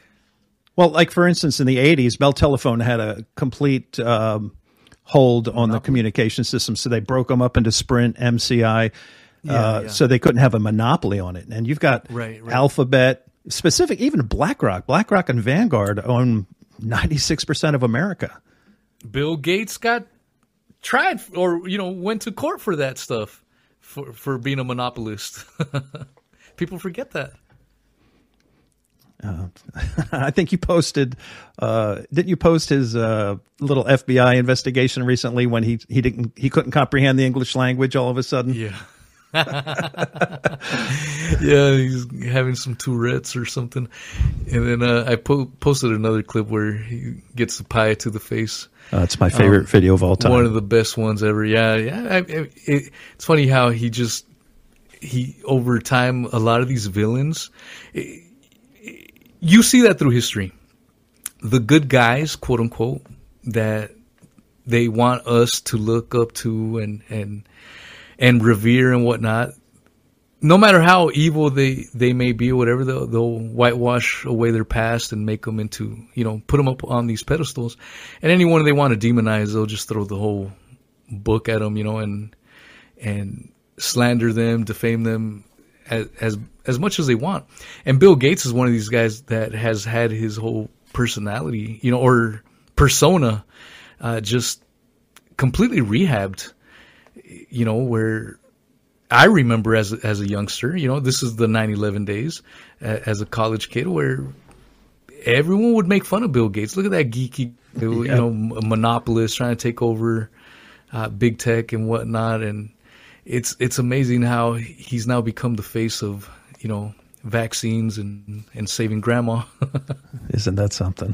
well, like for instance, in the eighties, Bell Telephone had a complete, um, hold on the communication system. So they broke them up into Sprint, M C I, yeah, uh, yeah. so they couldn't have a monopoly on it. And you've got right, right. Alphabet, specific, even BlackRock. BlackRock and Vanguard own ninety-six percent of America. Bill Gates got tried or, you know, went to court for that stuff, for, for being a monopolist. People forget that. Uh, I think you posted, uh, didn't you post his uh, little F B I investigation recently when he, he didn't he couldn't comprehend the English language all of a sudden? Yeah, yeah, he's having some Tourette's or something. And then uh, I po- posted another clip where he gets the pie to the face. Uh, it's my favorite um, video of all time. One of the best ones ever. Yeah, yeah. I, I, it, it's funny how he just he over time a lot of these villains. It, You see that through history. The good guys, quote unquote, that they want us to look up to and and, and revere and whatnot, no matter how evil they, they may be or whatever, they'll, they'll whitewash away their past and make them into, you know, put them up on these pedestals. And anyone they want to demonize, they'll just throw the whole book at them, you know, and and slander them, defame them. As, as as much as they want. And Bill Gates is one of these guys that has had his whole personality, you know, or persona uh, just completely rehabbed, you know, where I remember as, as a youngster, you know, this is the nine eleven days uh, as a college kid where everyone would make fun of Bill Gates. Look at that geeky, yeah. you know, monopolist trying to take over uh, big tech and whatnot. And It's it's amazing how he's now become the face of, you know, vaccines and, and saving grandma. Isn't that something?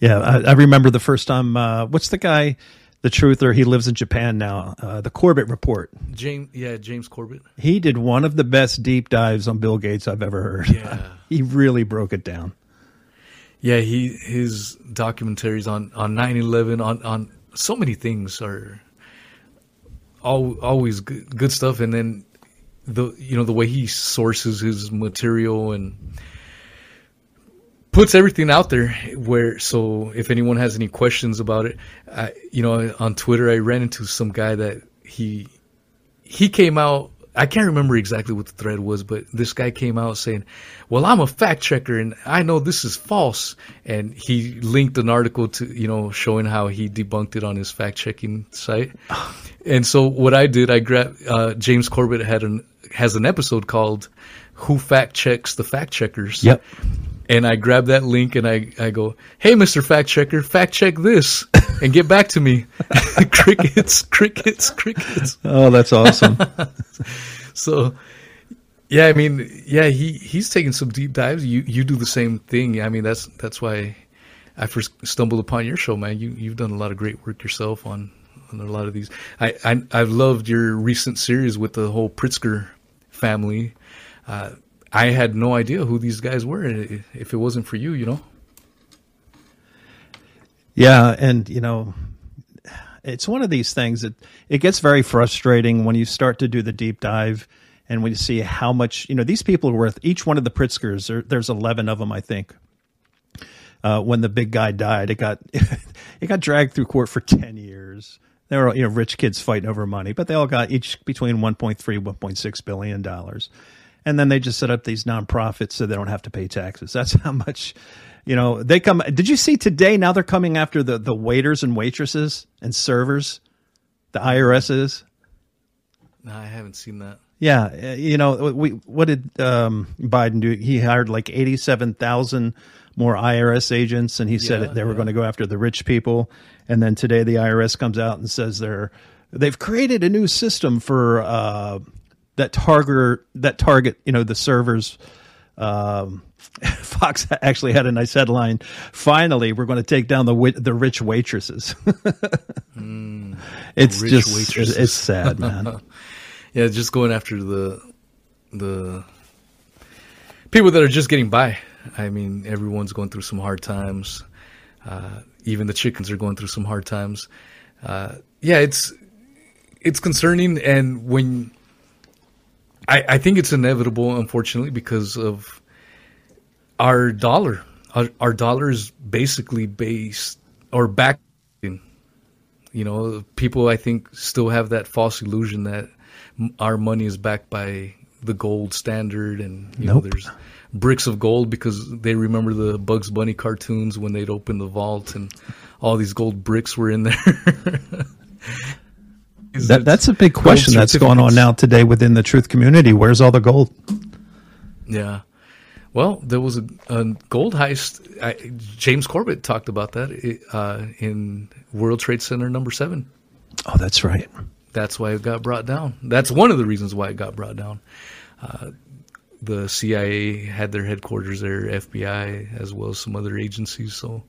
Yeah, I, I remember the first time. Uh, what's the guy, the truther? He lives in Japan now. Uh, the Corbett Report. James, yeah, James Corbett. He did one of the best deep dives on Bill Gates I've ever heard. Yeah, he really broke it down. Yeah, he his documentaries on on nine eleven on on so many things are. All, always good, good stuff, and then the you know the way he sources his material and puts everything out there. Where so if anyone has any questions about it, I, you know on Twitter I ran into some guy that he he came out. I can't remember exactly what the thread was, but this guy came out saying, well, I'm a fact checker and I know this is false. And he linked an article to, you know, showing how he debunked it on his fact checking site. And so what I did, I grabbed, uh, James Corbett had an, has an episode called Who Fact Checks the Fact Checkers. Yep. And I grabbed that link and I, I go, hey, Mister Fact Checker, fact check this and get back to me. crickets, crickets, crickets. Oh, that's awesome. So, yeah, I mean, yeah, he, he's taking some deep dives. You you do the same thing. I mean, that's that's why I first stumbled upon your show, man. You, you've done a lot of great work yourself on, on a lot of these. I, I, I've loved your recent series with the whole Pritzker family. Uh I had no idea who these guys were if it wasn't for you, you know? Yeah. And, you know, it's one of these things that it gets very frustrating when you start to do the deep dive and when you see how much, you know, these people are worth. Each one of the Pritzkers, there, there's eleven of them, I think. Uh, when the big guy died, it got, it got dragged through court for ten years. They were, you know, rich kids fighting over money, but they all got each between one point three, one point six billion dollars. And then they just set up these nonprofits so they don't have to pay taxes. That's how much, you know, they come. Did you see today? Now they're coming after the, the waiters and waitresses and servers, the I R S is. No, I haven't seen that. Yeah. You know, we, what did um, Biden do? He hired like eighty-seven thousand more I R S agents, and he said yeah, they were yeah. going to go after the rich people. And then today the I R S comes out and says they're, they've created a new system for uh, that target, that target, you know, the servers. Um, Fox actually had a nice headline. Finally, we're going to take down the the rich waitresses. mm, it's rich just, waitresses. It's sad, man. Yeah, just going after the the people that are just getting by. I mean, everyone's going through some hard times. Uh, even the chickens are going through some hard times. Uh, yeah, it's it's concerning, and when I, I think it's inevitable, unfortunately, because of our dollar. Our, our dollar is basically based or back. You know, people I think still have that false illusion that our money is backed by the gold standard, and you nope. know there's bricks of gold because they remember the Bugs Bunny cartoons when they'd open the vault and all these gold bricks were in there. that, that's a big question that's going on now today within the truth community. Where's all the gold? Yeah. Well, there was a, a gold heist. I, James Corbett talked about that uh, in World Trade Center number seven. Oh, that's right. That's why it got brought down. That's one of the reasons why it got brought down. Uh, the C I A had their headquarters there, F B I, as well as some other agencies. So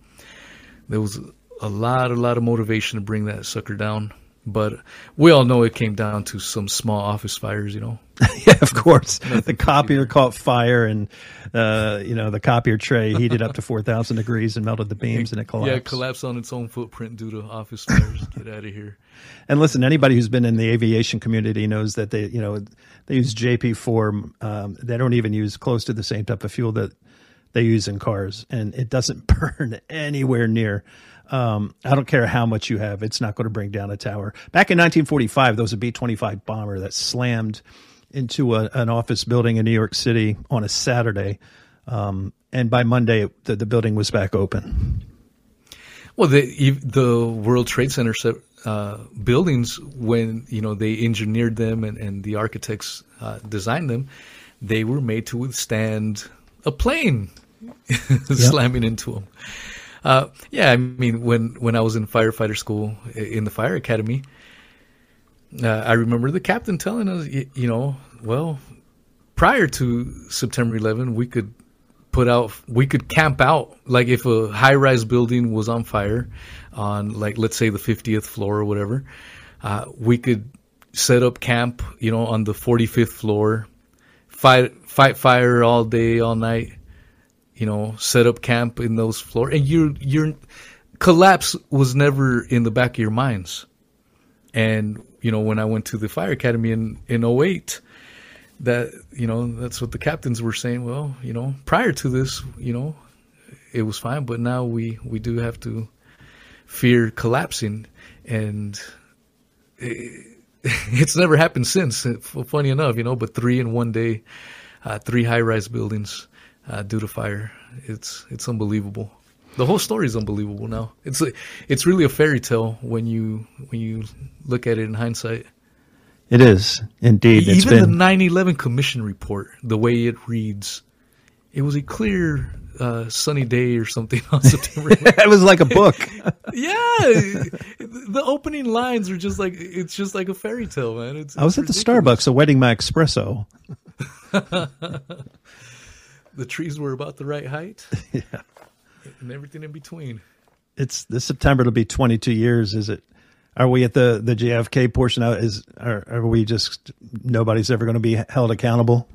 there was a lot, a lot of motivation to bring that sucker down. But we all know it came down to some small office fires, you know. Yeah, of course. Nothing the copier either. Caught fire, and uh, you know, the copier tray heated up to four thousand degrees and melted the beams, it, and it collapsed. Yeah, it collapsed on its own footprint due to office fires. Get out of here! And listen, anybody who's been in the aviation community knows that they, you know, they use J P four. Um, they don't even use close to the same type of fuel that they use in cars, and it doesn't burn anywhere near. Um, I don't care how much you have. It's not going to bring down a tower. Back in nineteen forty-five, there was a B twenty-five bomber that slammed into a, an office building in New York City on a Saturday. Um, and by Monday, it, the, the building was back open. Well, the, the World Trade Center uh, buildings, when, you know, they engineered them and, and the architects uh, designed them, they were made to withstand a plane yep. slamming into them. Uh, yeah, I mean, when, when I was in firefighter school in the fire academy, uh, I remember the captain telling us, you, you know, well, prior to September eleventh, we could put out, we could camp out. Like if a high rise building was on fire on, like, let's say the fiftieth floor or whatever, uh, we could set up camp, you know, on the forty-fifth floor, fight, fight fire all day, all night. You know, set up camp in those floors, and your your collapse was never in the back of your minds. And you know, when I went to the fire academy in in oh eight, that you know that's what the captains were saying. Well, you know, prior to this, you know, it was fine, but now we we do have to fear collapsing, and it, it's never happened since. Funny enough, you know, but three in one day, uh, three high-rise buildings. Uh, due to fire. It's it's unbelievable. The whole story is unbelievable now. It's it's really a fairy tale when you when you look at it in hindsight. It is indeed. Even it's been... the nine eleven Commission report, the way it reads, it was a clear uh, sunny day or something on September. It was like a book. Yeah, the opening lines are just like it's just like a fairy tale, man. It's, I was it's at ridiculous. the Starbucks awaiting my espresso. The trees were about the right height, yeah, and everything in between. It's this September. It'll be twenty-two years. Is it? Are we at the, the J F K portion? Is are, are we just nobody's ever going to be held accountable?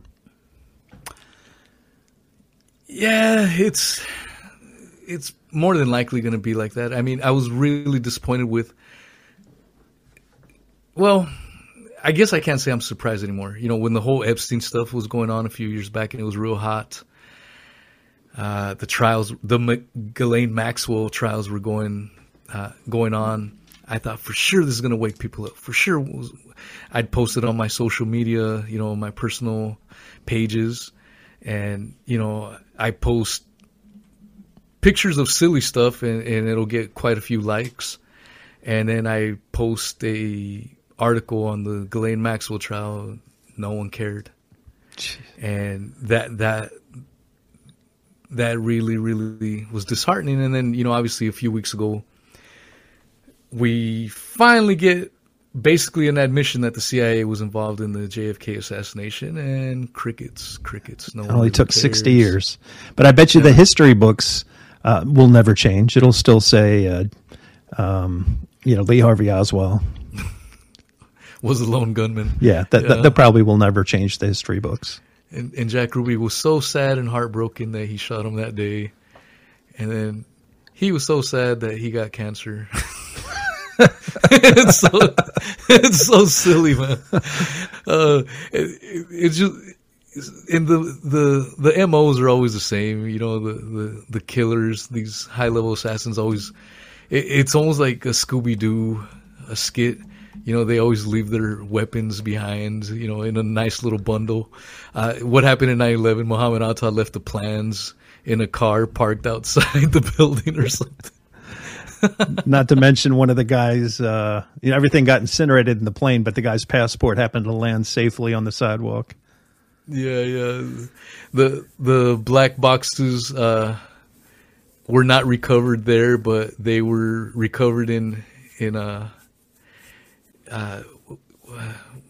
Yeah, it's it's more than likely going to be like that. I mean, I was really disappointed with. Well. I guess I can't say I'm surprised anymore. You know, when the whole Epstein stuff was going on a few years back and it was real hot, uh, the trials, the Ghislaine Maxwell trials were going, uh, going on. I thought for sure this is going to wake people up. For sure. I'd posted on my social media, you know, my personal pages. And, you know, I post pictures of silly stuff and, and it'll get quite a few likes. And then I post a article on the Ghislaine Maxwell trial. No one cared. Jeez. And that that that really, really was disheartening. And then, you know, obviously a few weeks ago, we finally get basically an admission that the C I A was involved in the J F K assassination, and crickets, crickets. No it only took cares. sixty years. But I bet you yeah. the history books uh, will never change. It'll still say, uh, um, you know, Lee Harvey Oswald was a lone gunman. Yeah, that, yeah. That, that probably will never change the history books. And, and Jack Ruby was so sad and heartbroken that he shot him that day. And then he was so sad that he got cancer. it's so it's so silly, man. Uh, it, it, it just and the the the M Os are always the same, you know. The the, the killers, these high level assassins, always. It, it's almost like a Scooby Doo, a skit. You know, they always leave their weapons behind, you know, in a nice little bundle. Uh, what happened in nine eleven? Mohammed Atta left the plans in a car parked outside the building or something. Not to mention one of the guys, uh, you know, everything got incinerated in the plane, but the guy's passport happened to land safely on the sidewalk. Yeah, yeah. The the black boxes uh, were not recovered there, but they were recovered in in uh, uh,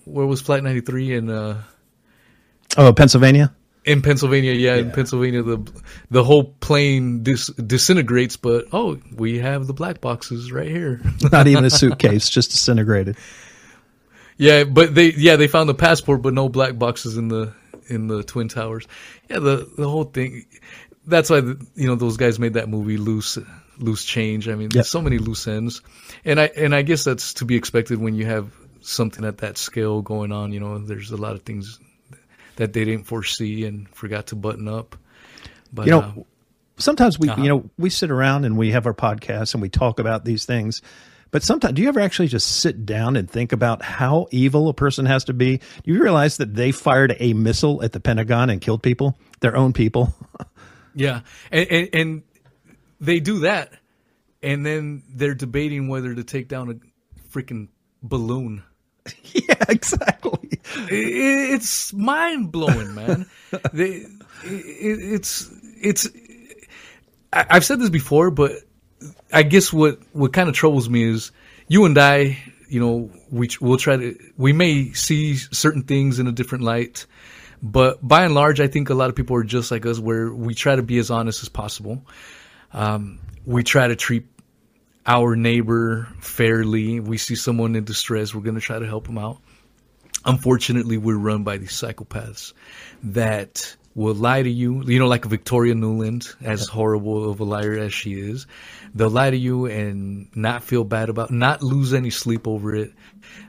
where was Flight ninety-three in? Uh, oh, Pennsylvania. In Pennsylvania, yeah, yeah, in Pennsylvania, the the whole plane dis- disintegrates, but, oh, we have the black boxes right here. Not even a suitcase, just disintegrated. Yeah, but they yeah they found the passport, but no black boxes in the in the Twin Towers. Yeah, the, the whole thing. That's why the, you know those guys made that movie Loose Loose Change. I mean, there's yep. so many loose ends, and I and I guess that's to be expected when you have something at that scale going on. You know, there's a lot of things that they didn't foresee and forgot to button up. But, you know, uh, sometimes we, uh-huh. you know, we sit around and we have our podcasts and we talk about these things, but sometimes, do you ever actually just sit down and think about how evil a person has to be? Do you realize that they fired a missile at the Pentagon and killed people, their own people? Yeah. And, and, and they do that. And then they're debating whether to take down a freaking balloon. Yeah, exactly. It's mind blowing, man. they, it, it's it's. I, I've said this before, but I guess what, what kind of troubles me is you and I. You know, we we'll try to we may see certain things in a different light, but by and large, I think a lot of people are just like us, where we try to be as honest as possible. Um, we try to treat our neighbor fairly. We see someone in distress, we're going to try to help them out. Unfortunately, we're run by these psychopaths that will lie to you, you know, like Victoria Nuland, as horrible of a liar as she is. They'll lie to you and not feel bad about, not lose any sleep over it.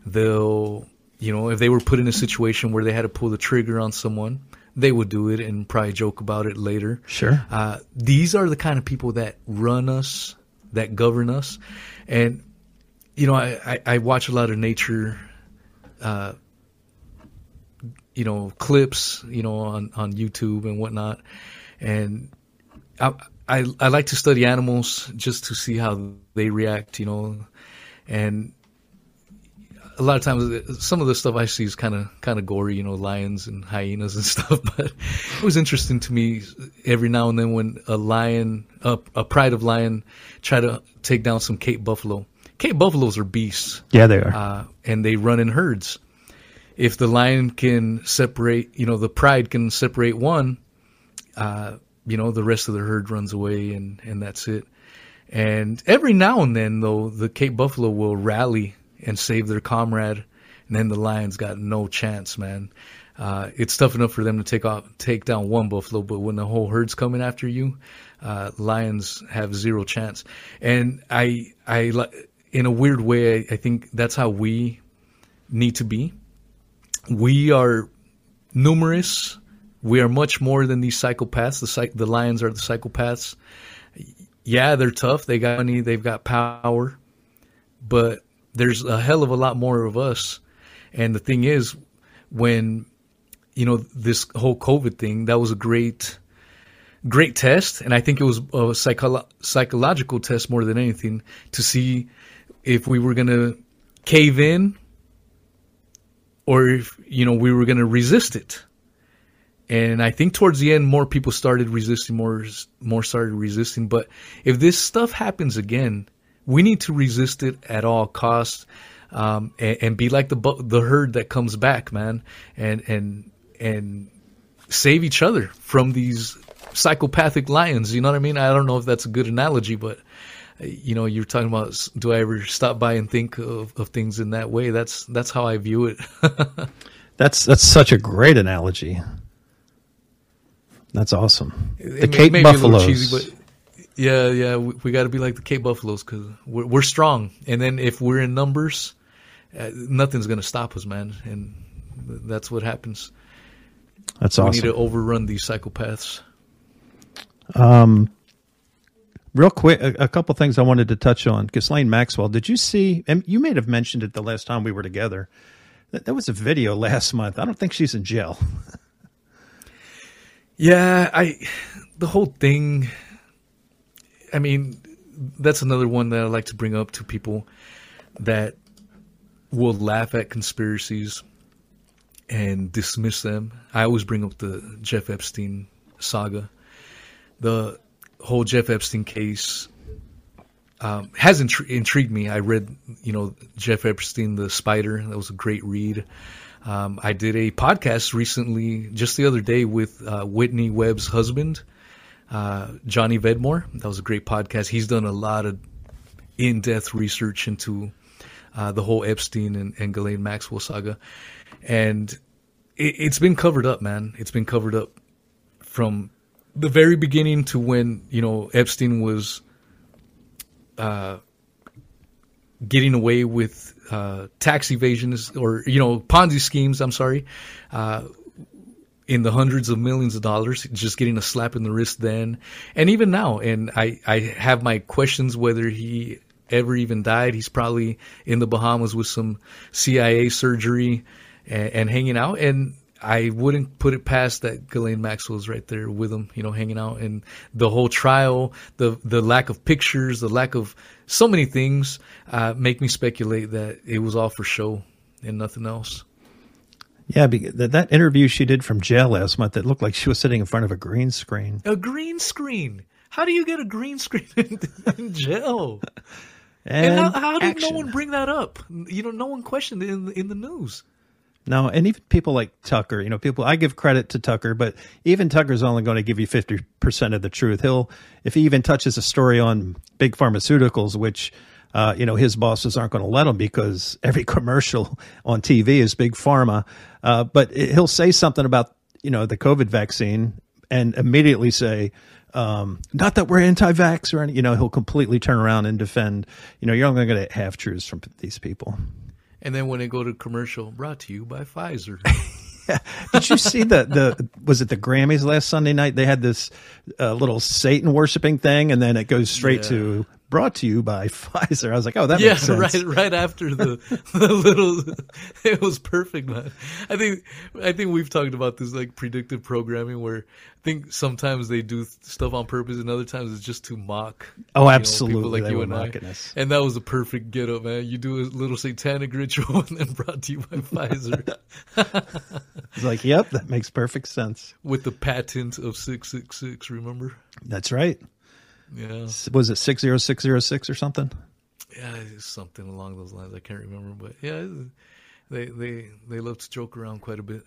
They'll, you know, if they were put in a situation where they had to pull the trigger on someone, they would do it and probably joke about it later. Sure. Uh, these are the kind of people that run us, that govern us. And, you know, I, I, I watch a lot of nature, uh, you know, clips, you know, on, on YouTube and whatnot. And I, I, I like to study animals just to see how they react, you know, and a lot of times some of the stuff I see is kind of, kind of gory, you know, lions and hyenas and stuff. But it was interesting to me every now and then when a lion, a, a pride of lion try to take down some Cape buffalo. Cape buffaloes are beasts. Yeah, they are. Uh, and they run in herds. If the lion can separate, you know, the pride can separate one, uh, you know, the rest of the herd runs away and, and that's it. And every now and then though, the Cape buffalo will rally and save their comrade, and then the lion's got no chance, man. Uh, it's tough enough for them to take off, take down one buffalo, but when the whole herd's coming after you, uh, lions have zero chance. And I, I, in a weird way, I, I think that's how we need to be. We are numerous. We are much more than these psychopaths. The psych- the lions are the psychopaths. Yeah, they're tough. They got money. They've got power. but there's a hell of a lot more of us. And the thing is, when, you know, this whole COVID thing, that was a great, great test. And I think it was a psycholo- psychological test more than anything, to see if we were going to cave in or if, you know, we were going to resist it. And I think towards the end, more people started resisting, more, more started resisting. But if this stuff happens again, we need to resist it at all costs, um, and, and be like the the herd that comes back, man, and and and save each other from these psychopathic lions. You know what I mean? I don't know if that's a good analogy, but you know, you're talking about, do I ever stop by and think of, of things in that way? That's that's how I view it. that's that's such a great analogy. That's awesome. It the may, Cape Buffaloes. Cheesy, but yeah, yeah. We, we got to be like the Cape Buffaloes, because we're, we're strong. And then if we're in numbers, uh, nothing's going to stop us, man. And th- that's what happens. That's awesome. We need to overrun these psychopaths. Um, real quick, a, a couple things I wanted to touch on. Ghislaine Maxwell, did you see, and you may have mentioned it the last time we were together, that there was a video last month. I don't think she's in jail. Yeah, I, the whole thing, I mean, that's another one that I like to bring up to people that will laugh at conspiracies and dismiss them. I always bring up the Jeff Epstein saga. The whole Jeff Epstein case um, has intri- intrigued me. I read, you know, Jeff Epstein, The Spider. That was a great read. Um, I did a podcast recently, just the other day, with uh, Whitney Webb's husband, uh, Johnny Vedmore. That was a great podcast. He's done a lot of in-depth research into uh, the whole Epstein and, and Ghislaine Maxwell saga. And it, it's been covered up, man. It's been covered up from the very beginning to when, you know, Epstein was uh, getting away with Uh, tax evasions, or, you know, Ponzi schemes, I'm sorry, uh, in the hundreds of millions of dollars, just getting a slap in the wrist then. And even now, and I, I have my questions whether he ever even died. He's probably in the Bahamas with some C I A surgery and, and hanging out. And I wouldn't put it past that Ghislaine Maxwell's right there with him, you know, hanging out. And the whole trial, the the lack of pictures, the lack of so many things uh, make me speculate that it was all for show and nothing else. Yeah, because that interview she did from jail last month, it looked like she was sitting in front of a green screen. A green screen? How do you get a green screen in, in jail? and and how, how did action. No one bring that up? You know, no one questioned it in, in the news. No, and even people like Tucker, you know, people, I give credit to Tucker, but even Tucker's only going to give you fifty percent of the truth. He'll, if he even touches a story on big pharmaceuticals, which, uh, you know, his bosses aren't going to let him, because every commercial on T V is big pharma. Uh, but it, he'll say something about, you know, the COVID vaccine and immediately say, um, not that we're anti-vax or any, you know, he'll completely turn around and defend, you know, you're only going to get half truths from these people. And then when they go to commercial, brought to you by Pfizer. Yeah. Did you see the, the, was it the Grammys last Sunday night? They had this uh, little Satan worshiping thing, and then it goes straight yeah. to brought to you by Pfizer. I was like, oh, that yeah, makes sense. Yeah, right, right after the, the little, it was perfect, man. I think, I think we've talked about this, like predictive programming, where I think sometimes they do stuff on purpose and other times it's just to mock. Oh, absolutely. Know, like they you were mocking I. us. And that was a perfect get up, man. You do a little satanic ritual and then brought to you by Pfizer. It's like, yep, that makes perfect sense. With the patent of six six six, remember? That's right. Yeah, was it six zero six zero six or something? Yeah, something along those lines. I can't remember, but yeah, they they they love to joke around quite a bit.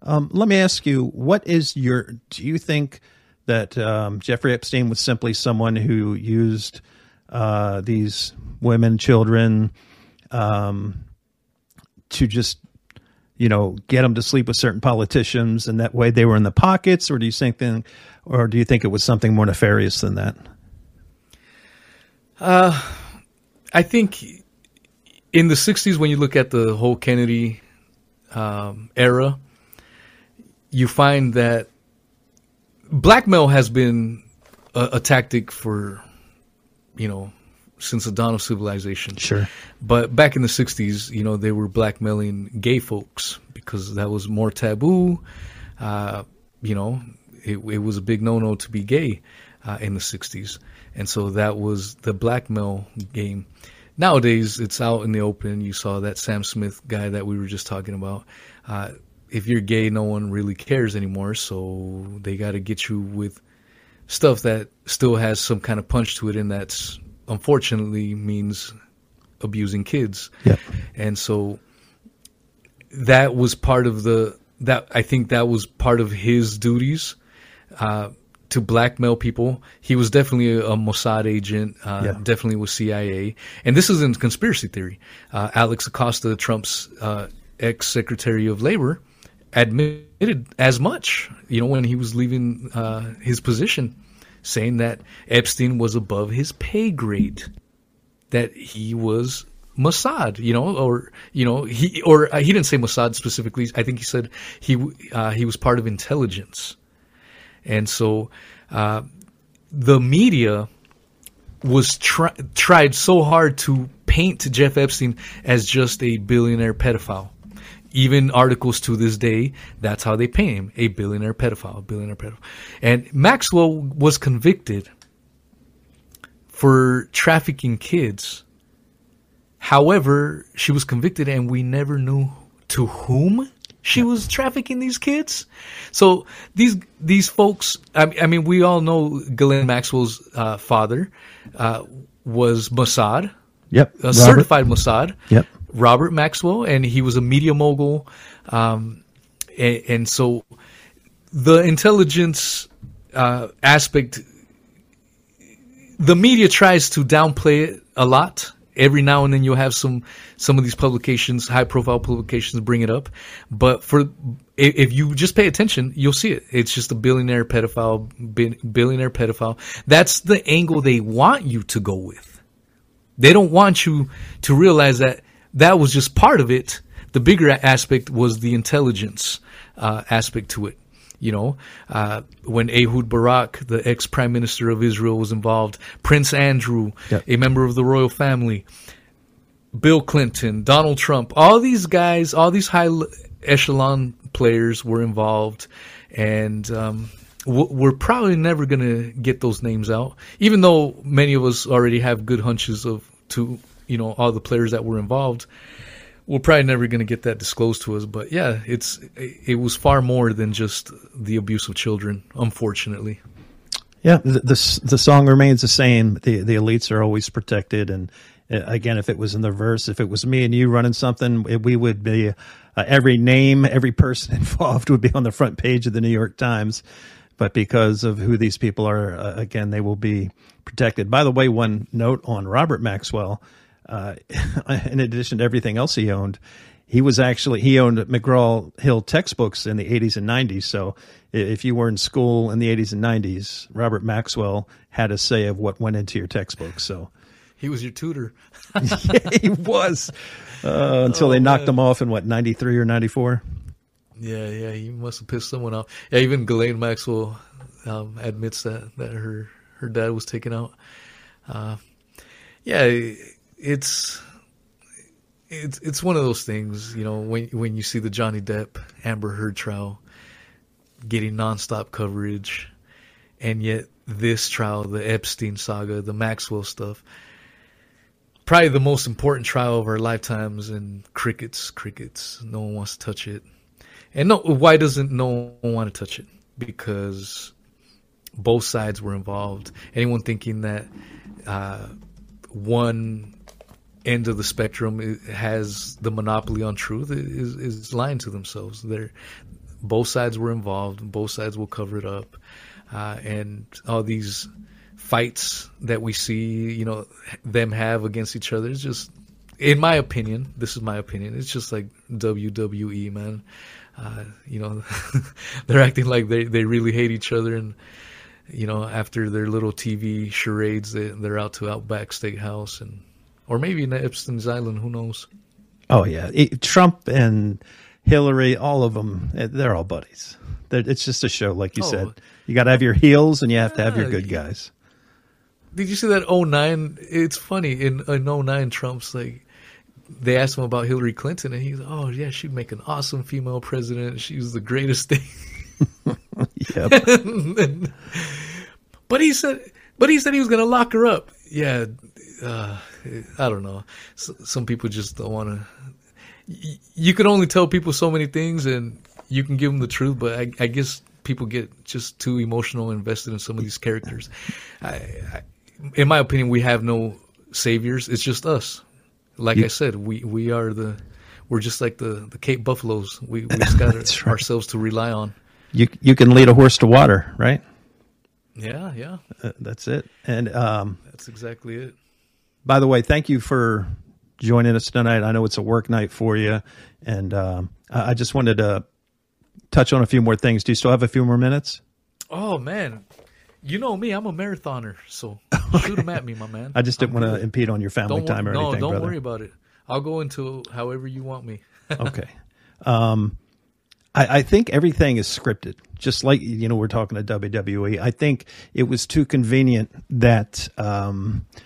Um, let me ask you, what is your? Do you think that um, Jeffrey Epstein was simply someone who used uh, these women, children, um, to just, you know, get them to sleep with certain politicians, and that way they were in the pockets? Or do you think then, or do you think it was something more nefarious than that? Uh, I think in the sixties, when you look at the whole Kennedy um, era, you find that blackmail has been a, a tactic for, you know, since the dawn of civilization. Sure. But back in the sixties, you know, they were blackmailing gay folks because that was more taboo. Uh, you know, it, it was a big no-no to be gay uh, in the sixties. And so that was the blackmail game. Nowadays, it's out in the open. You saw that Sam Smith guy that we were just talking about. Uh, if you're gay, no one really cares anymore. So they got to get you with stuff that still has some kind of punch to it. And that's unfortunately means abusing kids. Yeah. And so that was part of the, that I think that was part of his duties, uh, to blackmail people. He was definitely a Mossad agent, uh, yeah. definitely was C I A. And this is in conspiracy theory. Uh, Alex Acosta, Trump's uh, ex-secretary of labor, admitted as much, you know, when he was leaving uh, his position, saying that Epstein was above his pay grade, that he was Mossad, you know, or, you know, he, or uh, he didn't say Mossad specifically. I think he said he, uh, he was part of intelligence. And so uh, the media was try- tried so hard to paint Jeff Epstein as just a billionaire pedophile. Even articles to this day, that's how they paint him, a billionaire pedophile, billionaire pedophile. And Maxwell was convicted for trafficking kids. However, she was convicted and we never knew to whom she was trafficking these kids. So these these folks, I, I mean, we all know Ghislaine Maxwell's uh, father uh, was Mossad, yep, a Robert. certified Mossad, yep. Robert Maxwell, and he was a media mogul. Um, and, and so the intelligence uh, aspect, the media tries to downplay it a lot. Every now and then you'll have some, some of these publications, high-profile publications, bring it up. But for if you just pay attention, you'll see it. It's just a billionaire pedophile, billionaire pedophile. That's the angle they want you to go with. They don't want you to realize that that was just part of it. The bigger aspect was the intelligence uh, aspect to it. You know, uh, when Ehud Barak, the ex-prime minister of Israel, was involved, Prince Andrew, yep. a member of the royal family, Bill Clinton, Donald Trump, all these guys, all these high echelon players were involved. And um, we're probably never going to get those names out, even though many of us already have good hunches of to, you know, all the players that were involved. We're probably never going to get that disclosed to us, but yeah, it's it was far more than just the abuse of children, unfortunately. Yeah, the the, the song remains the same. The the elites are always protected, and again, if it was in the verse, if it was me and you running something, it, we would be uh, every name, every person involved would be on the front page of the New York Times. But because of who these people are, uh, again, they will be protected. By the way, one note on Robert Maxwell. Uh, in addition to everything else he owned, he was actually, he owned McGraw-Hill textbooks in the eighties and nineties. So if you were in school in the eighties and nineties, Robert Maxwell had a say of what went into your textbook. So he was your tutor. Yeah, he was uh, until oh, they knocked man. him off in what, ninety-three or ninety-four. Yeah. Yeah. He must've pissed someone off. Yeah. Even Ghislaine Maxwell um, admits that, that her, her dad was taken out. Uh, yeah. It, It's it's it's one of those things, you know, when when you see the Johnny Depp, Amber Heard trial getting nonstop coverage, and yet this trial, the Epstein saga, the Maxwell stuff, probably the most important trial of our lifetimes, and crickets, crickets. No one wants to touch it. And no, why doesn't no one want to touch it? Because both sides were involved. Anyone thinking that uh, one end of the spectrum has the monopoly on truth is, is lying to themselves. They're, both sides were involved. Both sides will cover it up. Uh, and all these fights that we see, you know, them have against each other is just, in my opinion, this is my opinion, it's just like W W E, man. Uh, you know, they're acting like they, they really hate each other. And, you know, after their little T V charades, they, they're out to Outback Steakhouse and, or maybe in Epstein's Island, who knows? Oh, yeah. It, Trump and Hillary, all of them, they're all buddies. They're, it's just a show, like you oh, said. You got to have your heels and you have yeah, to have your good guys. Did you see that oh nine? It's funny. In, in oh nine, Trump's like, they asked him about Hillary Clinton, and he's, oh, yeah, she'd make an awesome female president. She's the greatest thing. Yep. and, and, but he said, but he said he was going to lock her up. Yeah. Uh, I don't know. S- some people just don't want to. Y- you can only tell people so many things, and you can give them the truth, but I, I guess people get just too emotional and invested in some of these characters. I, I, in my opinion, we have no saviors. It's just us. Like you, I said, we, we are the, we're just like the, the Cape Buffaloes. We, we just got right. ourselves to rely on. You you can lead a horse to water, right? Yeah, yeah. Uh, that's it. And um, that's exactly it. By the way, thank you for joining us tonight. I know it's a work night for you. And um, I just wanted to touch on a few more things. Do you still have a few more minutes? Oh, man. You know me. I'm a marathoner. So shoot them at me, my man. I just didn't want to impede on your family time or anything, brother. No, don't worry about it. I'll go into however you want me. Okay. Um, I, I think everything is scripted. Just like, you know, we're talking to W W E. I think it was too convenient that um, –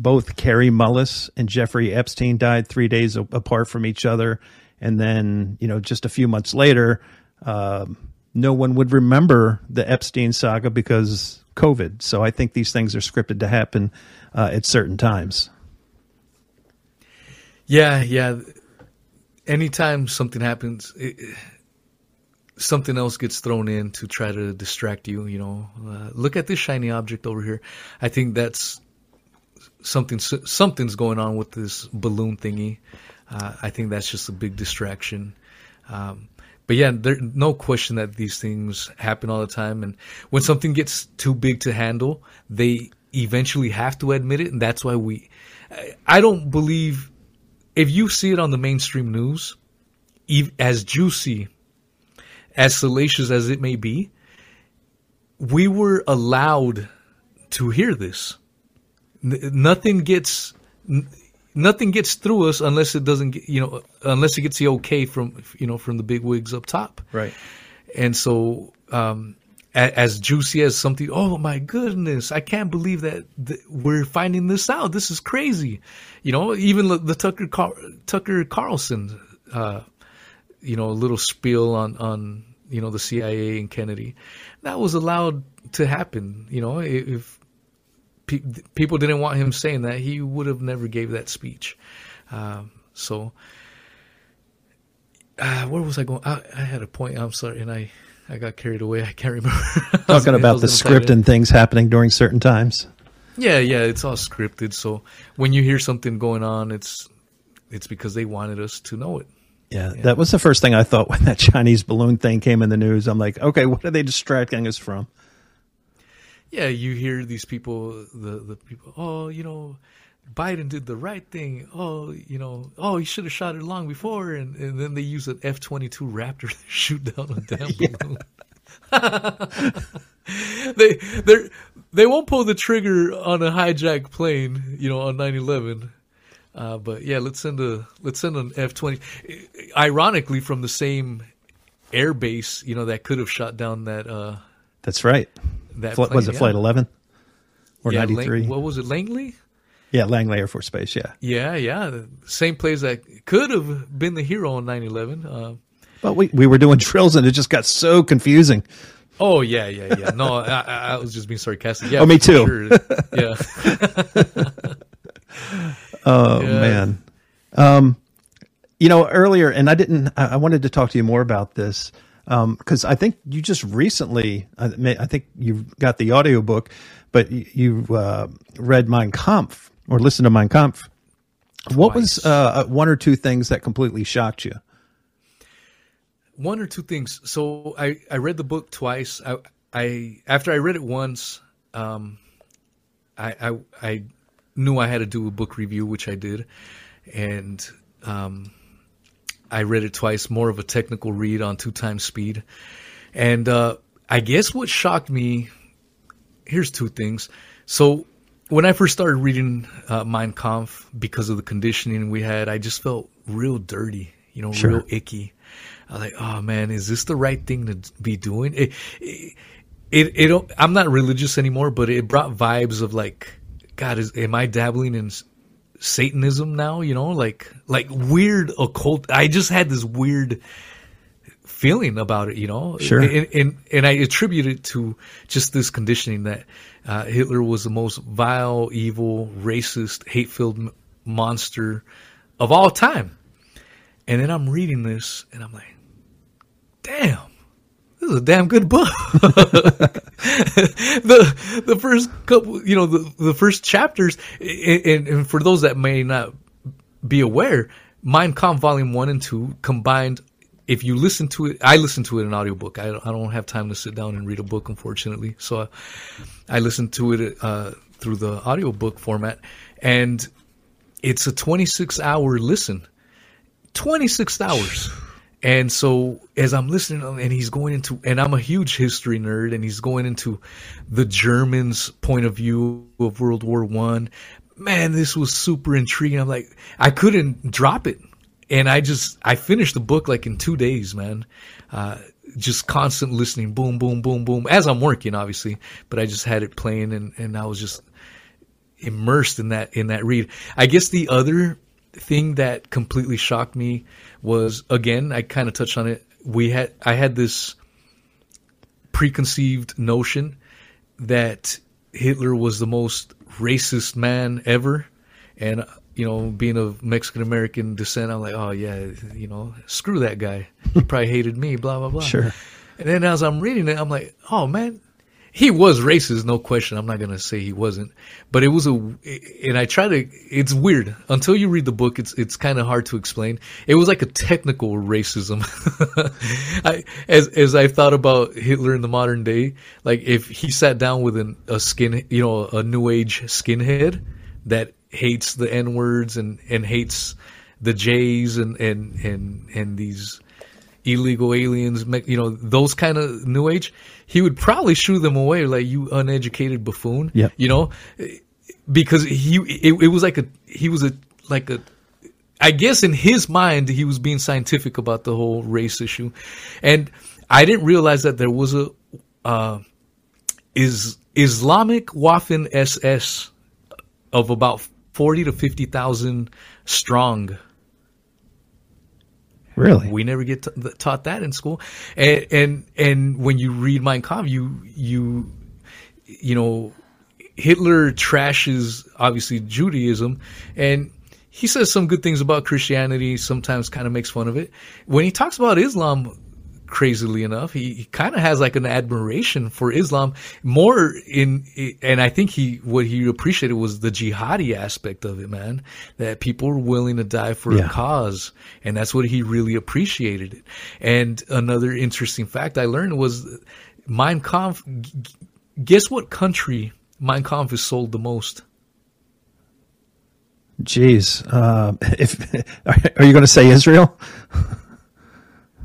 both Carrie Mullis and Jeffrey Epstein died three days apart from each other. And then, you know, just a few months later, uh, no one would remember the Epstein saga because COVID. So I think these things are scripted to happen uh, at certain times. Yeah, yeah. Anytime something happens, it, something else gets thrown in to try to distract you, you know. Uh, look at this shiny object over here. I think that's... Something, something's going on with this balloon thingy. Uh, I think that's just a big distraction. Um, but yeah, there's no question that these things happen all the time. And when something gets too big to handle, they eventually have to admit it. And that's why we, I don't believe, if you see it on the mainstream news, as juicy, as salacious as it may be, we were allowed to hear this. Nothing gets, nothing gets through us unless it doesn't, get, you know, unless it gets the okay from, you know, from the big wigs up top. Right. And so, um, as juicy as something, oh my goodness, I can't believe that th- we're finding this out. This is crazy. You know, even the, the Tucker Car- Tucker Carlson, uh, you know, little spiel on, on, you know, the C I A and Kennedy, that was allowed to happen. You know, if, people didn't want him saying that, he would have never gave that speech. Um, so, uh, where was I going? I, I had a point. I'm sorry. And I, I got carried away. I can't remember. Talking about the script and things happening during certain times. Yeah. Yeah. It's all scripted. So when you hear something going on, it's, it's because they wanted us to know it. Yeah, yeah. That was the first thing I thought when that Chinese balloon thing came in the news. I'm like, okay, what are they distracting us from? Yeah, you hear these people, the, the people, oh, you know, Biden did the right thing. Oh, you know, oh, he should have shot it long before. And, and then they use an F twenty-two Raptor to shoot down a damn balloon. they they they won't pull the trigger on a hijacked plane, you know, on nine eleven. Uh, but yeah, let's send a let's send an F twenty. Ironically, from the same air base, you know, that could have shot down that. Uh, That's right. That Fl- plane, was it yeah. Flight eleven or yeah, ninety-three? Lang- what was it, Langley? Yeah, Langley Air Force Base, yeah. Yeah, yeah. The same place that could have been the hero on nine eleven. Uh, but we, we were doing drills, and it just got so confusing. Oh, yeah, yeah, yeah. No, I, I was just being sarcastic. Yeah, oh, me too. Sure. Yeah. oh, yeah. man. Um, you know, earlier, and I didn't – I wanted to talk to you more about this. Um, cause I think you just recently, I, I think you got the audiobook, but you, you uh, read Mein Kampf or listened to Mein Kampf. Twice. What was, uh, one or two things that completely shocked you? One or two things. So I, I read the book twice. I, I, after I read it once, um, I, I, I knew I had to do a book review, which I did. And, um, I read it twice, more of a technical read on two times speed. And uh, I guess what shocked me, here's two things. So when I first started reading uh, Mein Kampf, because of the conditioning we had, I just felt real dirty, you know, sure. real icky. I was like, oh, man, is this the right thing to be doing? It, it, it, it I'm not religious anymore, but it brought vibes of like God, is, am I dabbling in Satanism now? You know, like, like weird occult. I just had this weird feeling about it, you know? Sure. And, and, and I attribute it to just this conditioning that uh, Hitler was the most vile, evil, racist, hate-filled m- monster of all time. And then I'm reading this and I'm like, damn, this is a damn good book. the the first couple, you know, the, the first chapters, and, and for those that may not be aware, Mein Kampf Volume one and two combined. If you listen to it, I listen to it in audiobook. I, I don't have time to sit down and read a book, unfortunately. So I, I listen to it uh, through the audiobook format. And it's a twenty-six hour listen. twenty-six hours. And so as I'm listening, and he's going into, and I'm a huge history nerd, and he's going into the Germans' point of view of World War One. Man, this was super intriguing. I'm like, I couldn't drop it. And I just, I finished the book like in two days, man. Uh, just constant listening, boom, boom, boom, boom, as I'm working, obviously. But I just had it playing, and, and I was just immersed in that, in that read. I guess the other thing that completely shocked me was, again, I kind of touched on it. We had, I had this preconceived notion that Hitler was the most racist man ever. And, you know, being of Mexican-American descent, I'm like, oh, yeah, you know, screw that guy. He probably hated me, blah, blah, blah. Sure. And then as I'm reading it, I'm like, oh, man, he was racist, no question. I'm not going to say he wasn't. But it was a – and I try to – it's weird. Until you read the book, it's it's kind of hard to explain. It was like a technical racism. I, as as I thought about Hitler in the modern day, like if he sat down with an, a skin – you know, a new age skinhead that – hates the N-words and, and hates the J's and, and, and, and these illegal aliens, you know, those kind of new age, he would probably shoo them away like, you uneducated buffoon, yep. You know, because he, it, it was like a, he was a, like a, I guess in his mind, he was being scientific about the whole race issue. And I didn't realize that there was a, uh, is Islamic Waffen S S of about Forty to fifty thousand strong. Really, we never get t- taught that in school. And, and and when you read Mein Kampf, you you you know, Hitler trashes obviously Judaism, and he says some good things about Christianity. Sometimes, kind of makes fun of it. When he talks about Islam, crazily enough, he, he kind of has like an admiration for Islam more in, and I think he, what he appreciated was the jihadi aspect of it, man, that people were willing to die for yeah. a cause. And that's what he really appreciated it. And another interesting fact I learned was Mein Kampf, guess what country Mein Kampf is sold the most? Jeez. Uh, if, are you going to say Israel?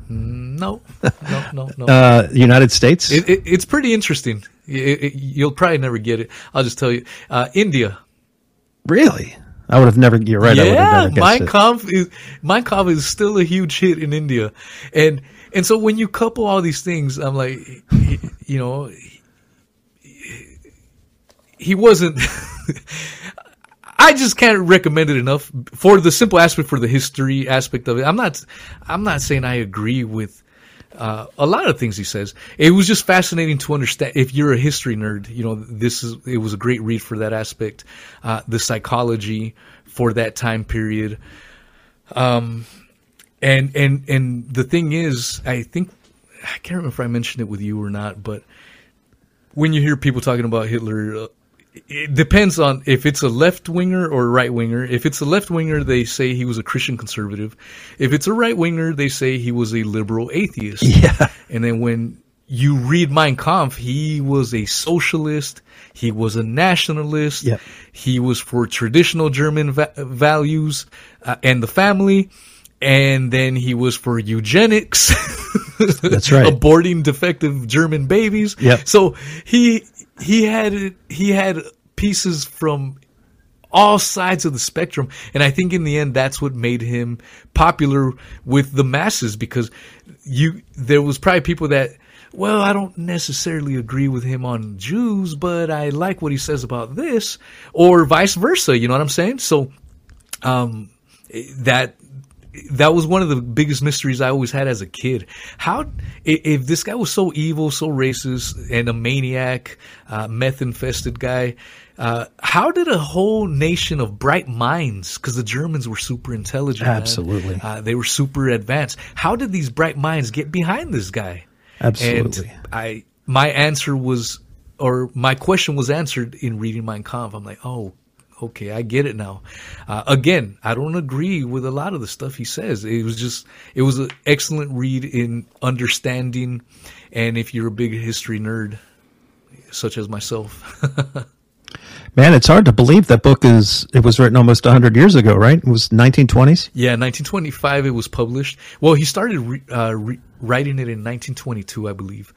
No, no, no, no. Uh, United States? It, it, it's pretty interesting. It, it, you'll probably never get it. I'll just tell you. Uh, India. Really? I would have never, you're right. Yeah, I would have never guessed Mein Kampf it. Is, Mein Kampf is still a huge hit in India. And, and so when you couple all these things, I'm like, you know, he, he wasn't, I just can't recommend it enough for the simple aspect, for the history aspect of it. I'm not, I'm not saying I agree with uh, a lot of things he says. It was just fascinating to understand. If you're a history nerd, you know, this is, it was a great read for that aspect, uh, the psychology for that time period. Um, and and and the thing is, I think I can't remember if I mentioned it with you or not, but when you hear people talking about Hitler. Uh, It depends on if it's a left-winger or a right-winger. If it's a left-winger, they say he was a Christian conservative. If it's a right-winger, they say he was a liberal atheist. Yeah. And then when you read Mein Kampf, he was a socialist. He was a nationalist. Yep. He was for traditional German va- values uh, and the family. And then he was for eugenics. That's right. Aborting defective German babies. Yep. So he... He had he had pieces from all sides of the spectrum, and I think in the end that's what made him popular with the masses, because you there was probably people that well, I don't necessarily agree with him on Jews, but I like what he says about this, or vice versa. You know what I'm saying? So um, that that was one of the biggest mysteries I always had as a kid. How, if this guy was so evil, so racist, and a maniac, uh, meth-infested guy, Uh, how did a whole nation of bright minds, because the Germans were super intelligent. Absolutely. Uh, they were super advanced. How did these bright minds get behind this guy? Absolutely. And I, my answer was, or my question was answered in reading Mein Kampf. I'm like, oh, okay, I get it now. Uh, again, I don't agree with a lot of the stuff he says. It was just, it was an excellent read in understanding. And if you're a big history nerd, such as myself, man, it's hard to believe that book is, it was written almost one hundred years ago, right? It was nineteen twenties? Yeah, nineteen twenty-five it was published. Well, he started re- uh, re- writing it in nineteen twenty-two, I believe.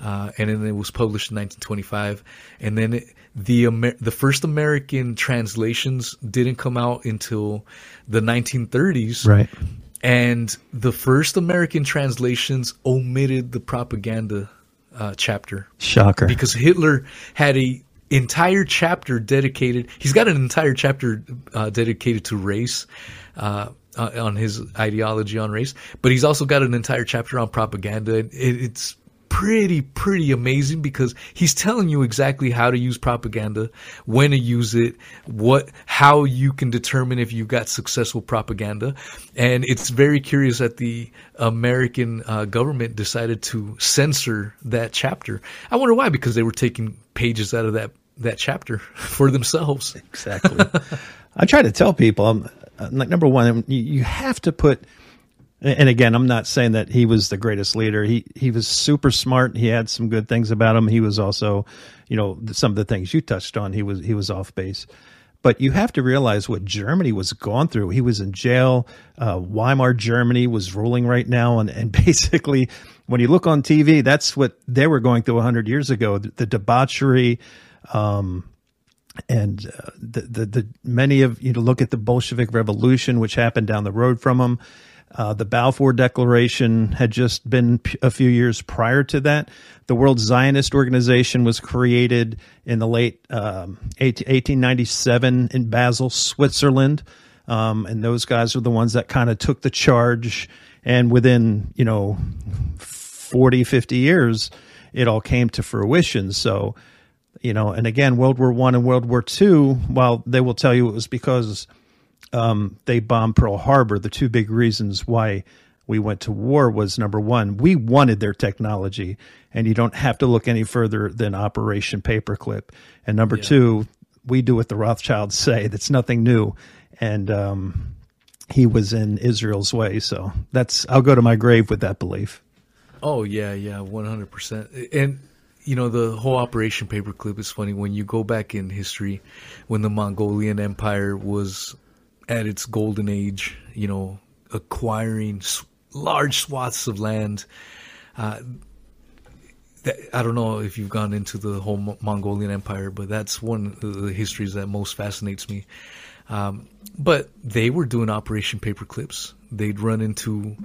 Uh, and then it was published in nineteen twenty-five. And then it, the Amer- the first American translations didn't come out until the nineteen thirties. Right. And the first American translations omitted the propaganda uh, chapter. Shocker. Because Hitler had a... entire chapter dedicated. He's got an entire chapter uh, dedicated to race, uh, uh, on his ideology on race. But he's also got an entire chapter on propaganda. It, it's pretty, pretty amazing because he's telling you exactly how to use propaganda, when to use it, what, how you can determine if you got successful propaganda. And it's very curious that the American uh, government decided to censor that chapter. I wonder why, because they were taking pages out of that. that chapter for themselves. Exactly. I try to tell people, I'm, I'm like, number one, you, you have to put, and again, I'm not saying that he was the greatest leader. He, he was super smart. He had some good things about him. He was also, you know, some of the things you touched on, he was, he was off base, but you have to realize what Germany was going through. He was in jail. Uh, Weimar Germany was ruling right now. And, and basically when you look on T V, that's what they were going through a hundred years ago, the, the debauchery, Um, and uh, the, the, the many of, you know, look at the Bolshevik Revolution, which happened down the road from them. Uh, the Balfour Declaration had just been p- a few years prior to that. The World Zionist Organization was created in the late um, eighteen ninety-seven in Basel, Switzerland. Um, and those guys were the ones that kind of took the charge. And within, you know, forty, fifty years, it all came to fruition. So, you know, and again, World War One and World War Two, while they will tell you it was because um, they bombed Pearl Harbor, the two big reasons why we went to war was, number one, we wanted their technology, and you don't have to look any further than Operation Paperclip. And number yeah. two, we do what the Rothschilds say. That's nothing new. And um, he was in Israel's way. So that's, I'll go to my grave with that belief. Oh, yeah, yeah, one hundred percent. And you know, the whole Operation Paperclip is funny. When you go back in history, when the Mongolian Empire was at its golden age, you know, acquiring large swaths of land. Uh, that, I don't know if you've gone into the whole Mo- Mongolian Empire, but that's one of the histories that most fascinates me. Um, but they were doing Operation Paperclips. They'd run into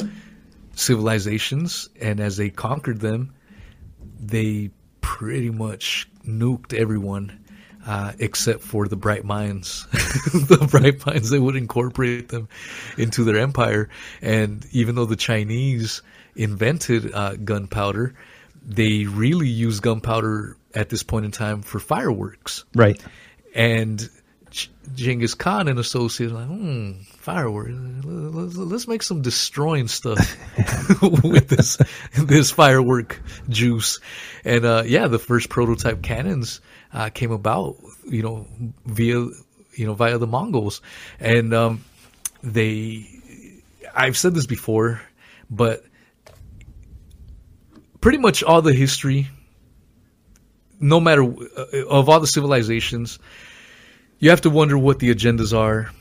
civilizations, and as they conquered them, they pretty much nuked everyone uh, except for the bright minds. The bright minds, they would incorporate them into their empire. And even though the Chinese invented uh, gunpowder, they really use gunpowder at this point in time for fireworks. Right. And Genghis Khan and associates like, hmm, fireworks. Let's, let's make some destroying stuff with this this firework juice. And uh, yeah, the first prototype cannons uh, came about, you know, via you know via the Mongols. And um, they, I've said this before, but pretty much all the history, no matter uh, of all the civilizations. You have to wonder what the agendas are,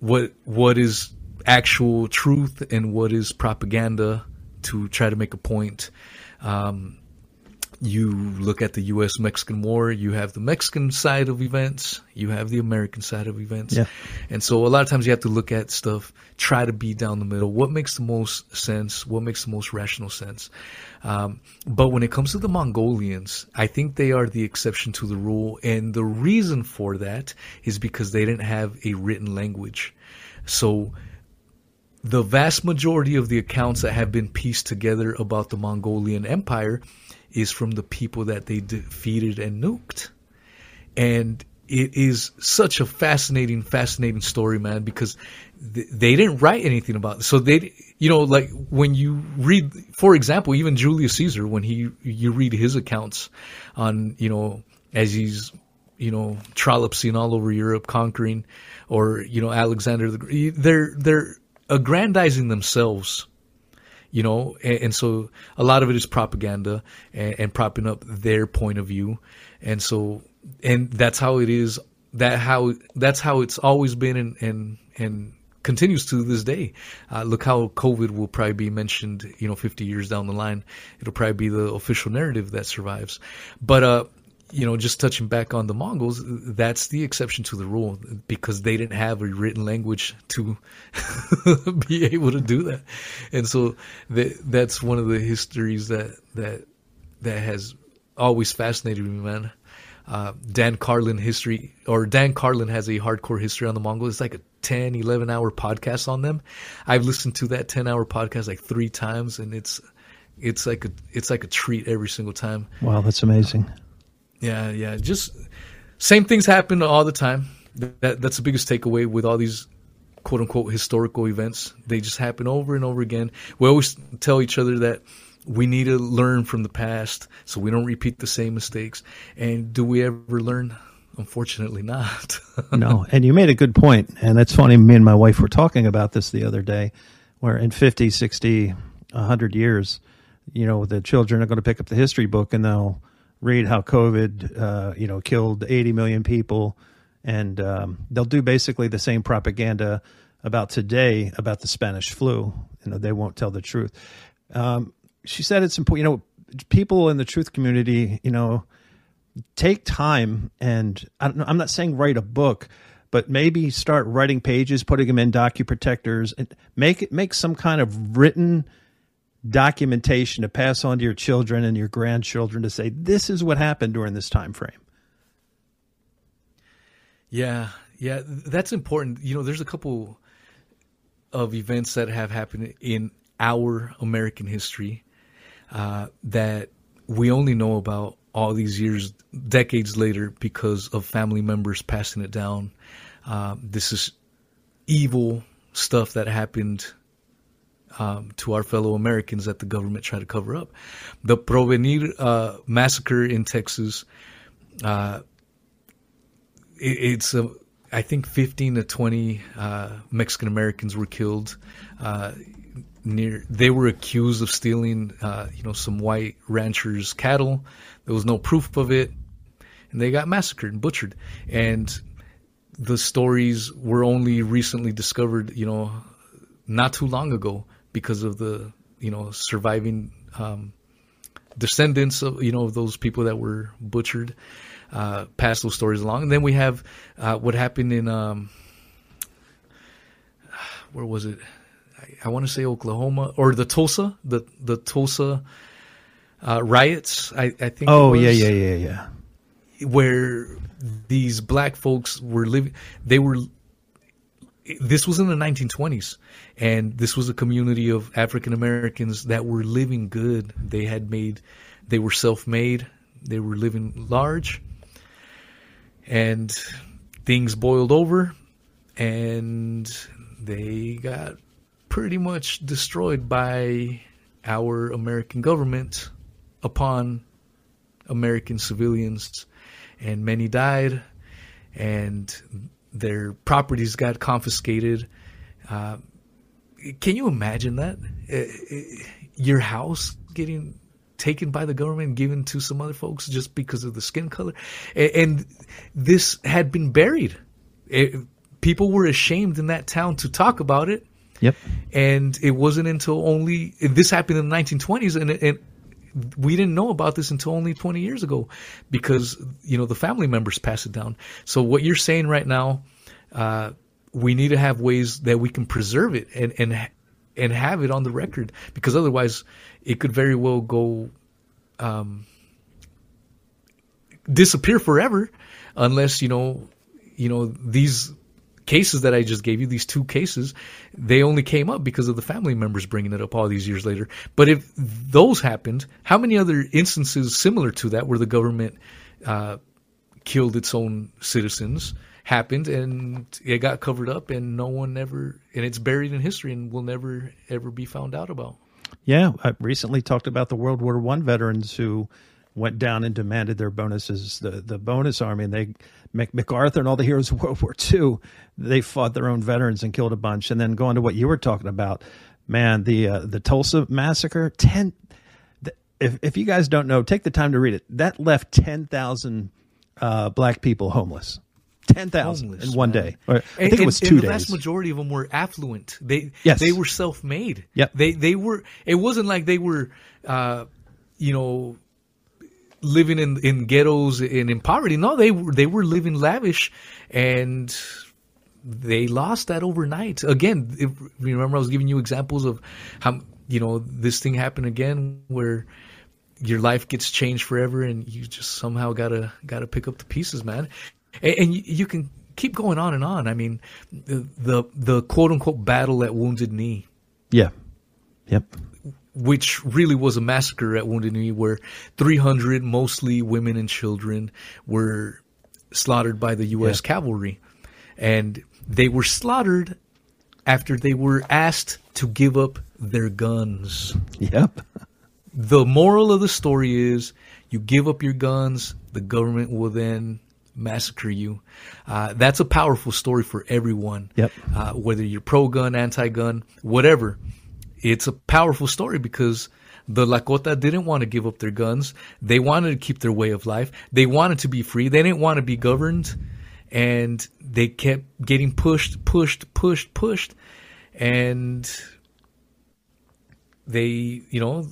what what is actual truth and what is propaganda to try to make a point. Um, You look at the U S Mexican War, you have the Mexican side of events, you have the American side of events. Yeah. And so a lot of times you have to look at stuff, try to be down the middle. What makes the most sense? What makes the most rational sense? Um, but when it comes to the Mongolians, I think they are the exception to the rule. And the reason for that is because they didn't have a written language. So the vast majority of the accounts that have been pieced together about the Mongolian Empire is from the people that they defeated and nuked. And it is such a fascinating, fascinating story, man, because th- they didn't write anything about it. So they, you know, like when you read, for example, even Julius Caesar, when he, you read his accounts on, you know, as he's, you know, trollopsing all over Europe, conquering, or, you know, Alexander the Great, they're, they're aggrandizing themselves. You know, and, and so a lot of it is propaganda and, and propping up their point of view, and so and that's how it is. That how that's how it's always been, and and, and continues to this day. Uh, look how COVID will probably be mentioned. You know, fifty years down the line, it'll probably be the official narrative that survives. But uh, you know, just touching back on the Mongols, that's the exception to the rule because they didn't have a written language to be able to do that. And so that, that's one of the histories that, that, that has always fascinated me, man. Uh, Dan Carlin history or Dan Carlin has a hardcore history on the Mongols. It's like a ten, eleven hour podcast on them. I've listened to that ten hour podcast like three times and it's, it's like a, it's like a treat every single time. Wow. That's amazing. Yeah, yeah. Just same things happen all the time. That, that's the biggest takeaway with all these quote unquote historical events. They just happen over and over again. We always tell each other that we need to learn from the past so we don't repeat the same mistakes. And do we ever learn? Unfortunately not. No. And you made a good point. And that's funny. Me and my wife were talking about this the other day, where in fifty, sixty, one hundred years, you know, the children are going to pick up the history book and they'll read how COVID, uh, you know, killed eighty million people. And um, they'll do basically the same propaganda about today, about the Spanish flu. You know, they won't tell the truth. Um, she said it's important, you know, people in the truth community, you know, take time. And I don't know, I'm not saying write a book, but maybe start writing pages, putting them in DocuProtectors, and make it, make some kind of written documentation to pass on to your children and your grandchildren to say, this is what happened during this time frame. Yeah. Yeah. That's important. You know, there's a couple of events that have happened in our American history uh, that we only know about all these years, decades later, because of family members passing it down. Um, this is evil stuff that happened Um, to our fellow Americans that the government tried to cover up. The Provenir uh, massacre in Texas, uh, it, it's, a, I think, fifteen to twenty uh, Mexican-Americans were killed. Uh, near, they were accused of stealing uh, you know, some white ranchers' cattle. There was no proof of it, and they got massacred and butchered. And the stories were only recently discovered, you know, not too long ago, because of the, you know, surviving um, descendants of, you know, those people that were butchered, uh, pass those stories along. And then we have uh, what happened in, um, where was it? I, I want to say Oklahoma or the Tulsa, the, the Tulsa uh, riots, I, I think. Oh, it was, yeah, yeah, yeah, yeah. Where these black folks were living, they were This was in the nineteen twenties, and this was a community of African Americans that were living good. They had made, they were self-made, they were living large, and things boiled over, and they got pretty much destroyed by our American government upon American civilians, and many died, and their properties got confiscated. Uh, can you imagine that? Uh, your house getting taken by the government and given to some other folks just because of the skin color? And this had been buried. It, people were ashamed in that town to talk about it. Yep. And it wasn't until only, this happened in the nineteen twenties, and, and we didn't know about this until only twenty years ago, because, you know, the family members pass it down. So what you're saying right now, uh, we need to have ways that we can preserve it and, and, and have it on the record, because otherwise it could very well go, um, disappear forever, unless, you know, you know, these cases that I just gave you, these two cases, they only came up because of the family members bringing it up all these years later. But if those happened, how many other instances similar to that where the government uh, killed its own citizens happened, and it got covered up, and no one ever, and it's buried in history and will never, ever be found out about? Yeah. I recently talked about the World War One veterans who went down and demanded their bonuses, the the bonus army. And they, MacArthur and all the heroes of World War Two, they fought their own veterans and killed a bunch. And then going to what you were talking about, man, the uh, the Tulsa massacre, ten. The, if if you guys don't know, take the time to read it. That left ten thousand uh, black people homeless. Ten thousand in one man. day. Or, I and, think it was two and the days. The vast majority of them were affluent. They yes. they were self made. Yep. They they were. It wasn't like they were, uh, you know. living in, in ghettos and in poverty. No, they were, they were living lavish, and they lost that overnight. Again, if, remember I was giving you examples of how, you know, this thing happened again where your life gets changed forever, and you just somehow gotta, gotta pick up the pieces, man. And, and you, you can keep going on and on. I mean, the, the, the quote unquote battle at Wounded Knee. Yeah. Yep. Which really was a massacre at Wounded Knee, where three hundred, mostly women and children, were slaughtered by the U S Yeah. cavalry. And they were slaughtered after they were asked to give up their guns. Yep. The moral of the story is, you give up your guns, the government will then massacre you. Uh, that's a powerful story for everyone. Yep. Uh, whether you're pro-gun, anti-gun, whatever. It's a powerful story, because the Lakota didn't want to give up their guns. They wanted to keep their way of life. They wanted to be free. They didn't want to be governed. And they kept getting pushed, pushed, pushed, pushed. And they, you know,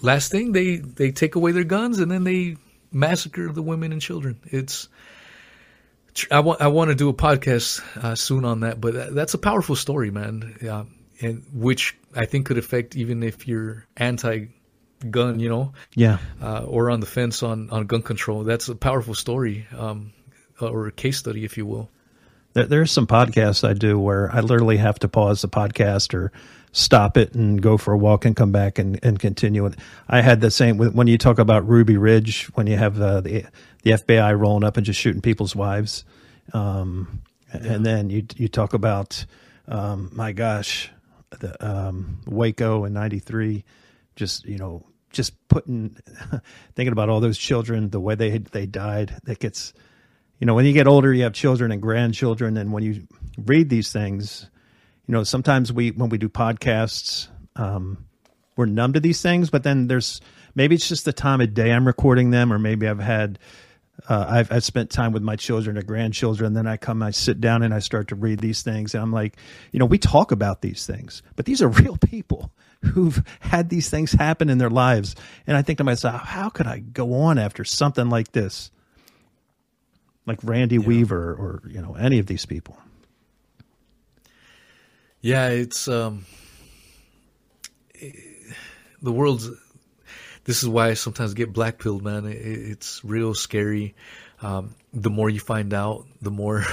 last thing, they, they take away their guns, and then they massacre the women and children. It's... I, wa- I want to do a podcast uh, soon on that, but that's a powerful story, man. Yeah. And which I think could affect, even if you're anti-gun, you know, yeah, uh, or on the fence on, on gun control. That's a powerful story, um, or a case study, if you will. There, there's some podcasts I do where I literally have to pause the podcast or stop it and go for a walk and come back and, and continue it. I had the same when you talk about Ruby Ridge, when you have uh, the the F B I rolling up and just shooting people's wives, um, yeah. and then you you talk about um, my gosh. The, um, Waco in ninety-three, just, you know, just putting, thinking about all those children, the way they, they died, that gets, you know, when you get older, you have children and grandchildren. And when you read these things, you know, sometimes we, when we do podcasts, um, we're numb to these things, but then there's, maybe it's just the time of day I'm recording them, or maybe I've had, uh, I've, I've spent time with my children or grandchildren. Then I come, I sit down and I start to read these things. And I'm like, you know, we talk about these things, but these are real people who've had these things happen in their lives. And I think to myself, how could I go on after something like this? Like Randy yeah. Weaver or, you know, any of these people. Yeah, it's, um, it, the world's, this is why I sometimes get blackpilled, man. It, it's real scary. Um, the more you find out, the more,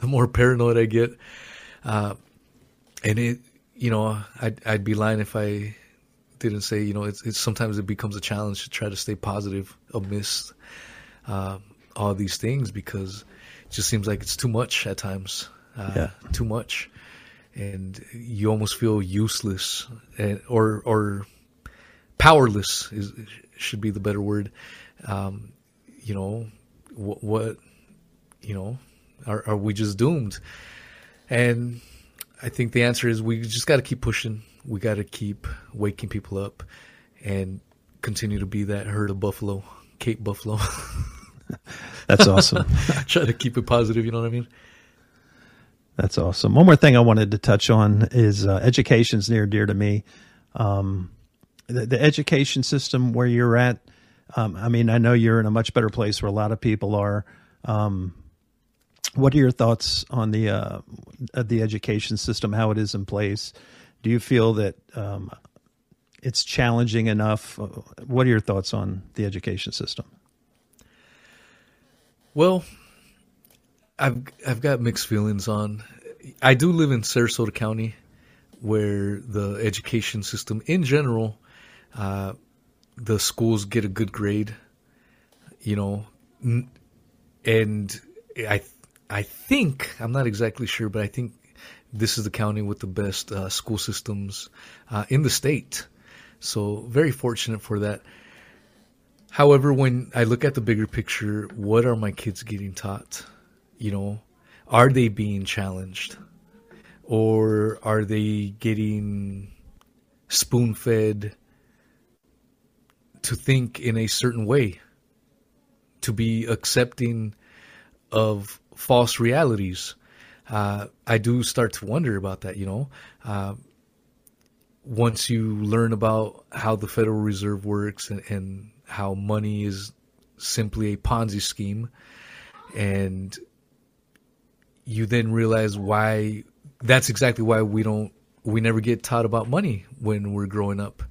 the more paranoid I get. Uh, and it, you know, I'd, I'd be lying if I didn't say, you know, it's, it's sometimes it becomes a challenge to try to stay positive amidst uh, all these things, because it just seems like it's too much at times. Uh, yeah. Too much, and you almost feel useless, and, or or. powerless is, should be the better word. Um, you know, what, what you know, are, are we just doomed? And I think the answer is, we just got to keep pushing. We got to keep waking people up and continue to be that herd of buffalo, Cape Buffalo. That's awesome. Try to keep it positive. You know what I mean? That's awesome. One more thing I wanted to touch on is uh, education's near and dear to me. Um, the, the education system where you're at, um, I mean, I know you're in a much better place where a lot of people are. Um, what are your thoughts on the uh, the education system, how it is in place? Do you feel that um, it's challenging enough? What are your thoughts on the education system? Well, I've I've got mixed feelings on. I do live in Sarasota County, where the education system in general, uh, the schools get a good grade, you know, and I I think, I'm not exactly sure, but I think this is the county with the best uh, school systems uh, in the state. So very fortunate for that. However, when I look at the bigger picture, what are my kids getting taught? You know, are they being challenged? Or are they getting spoon-fed to think in a certain way, to be accepting of false realities? Uh, I do start to wonder about that, you know. Uh, once you learn about how the Federal Reserve works and, and how money is simply a Ponzi scheme, and you then realize why... That's exactly why we don't, we never get taught about money when we're growing up,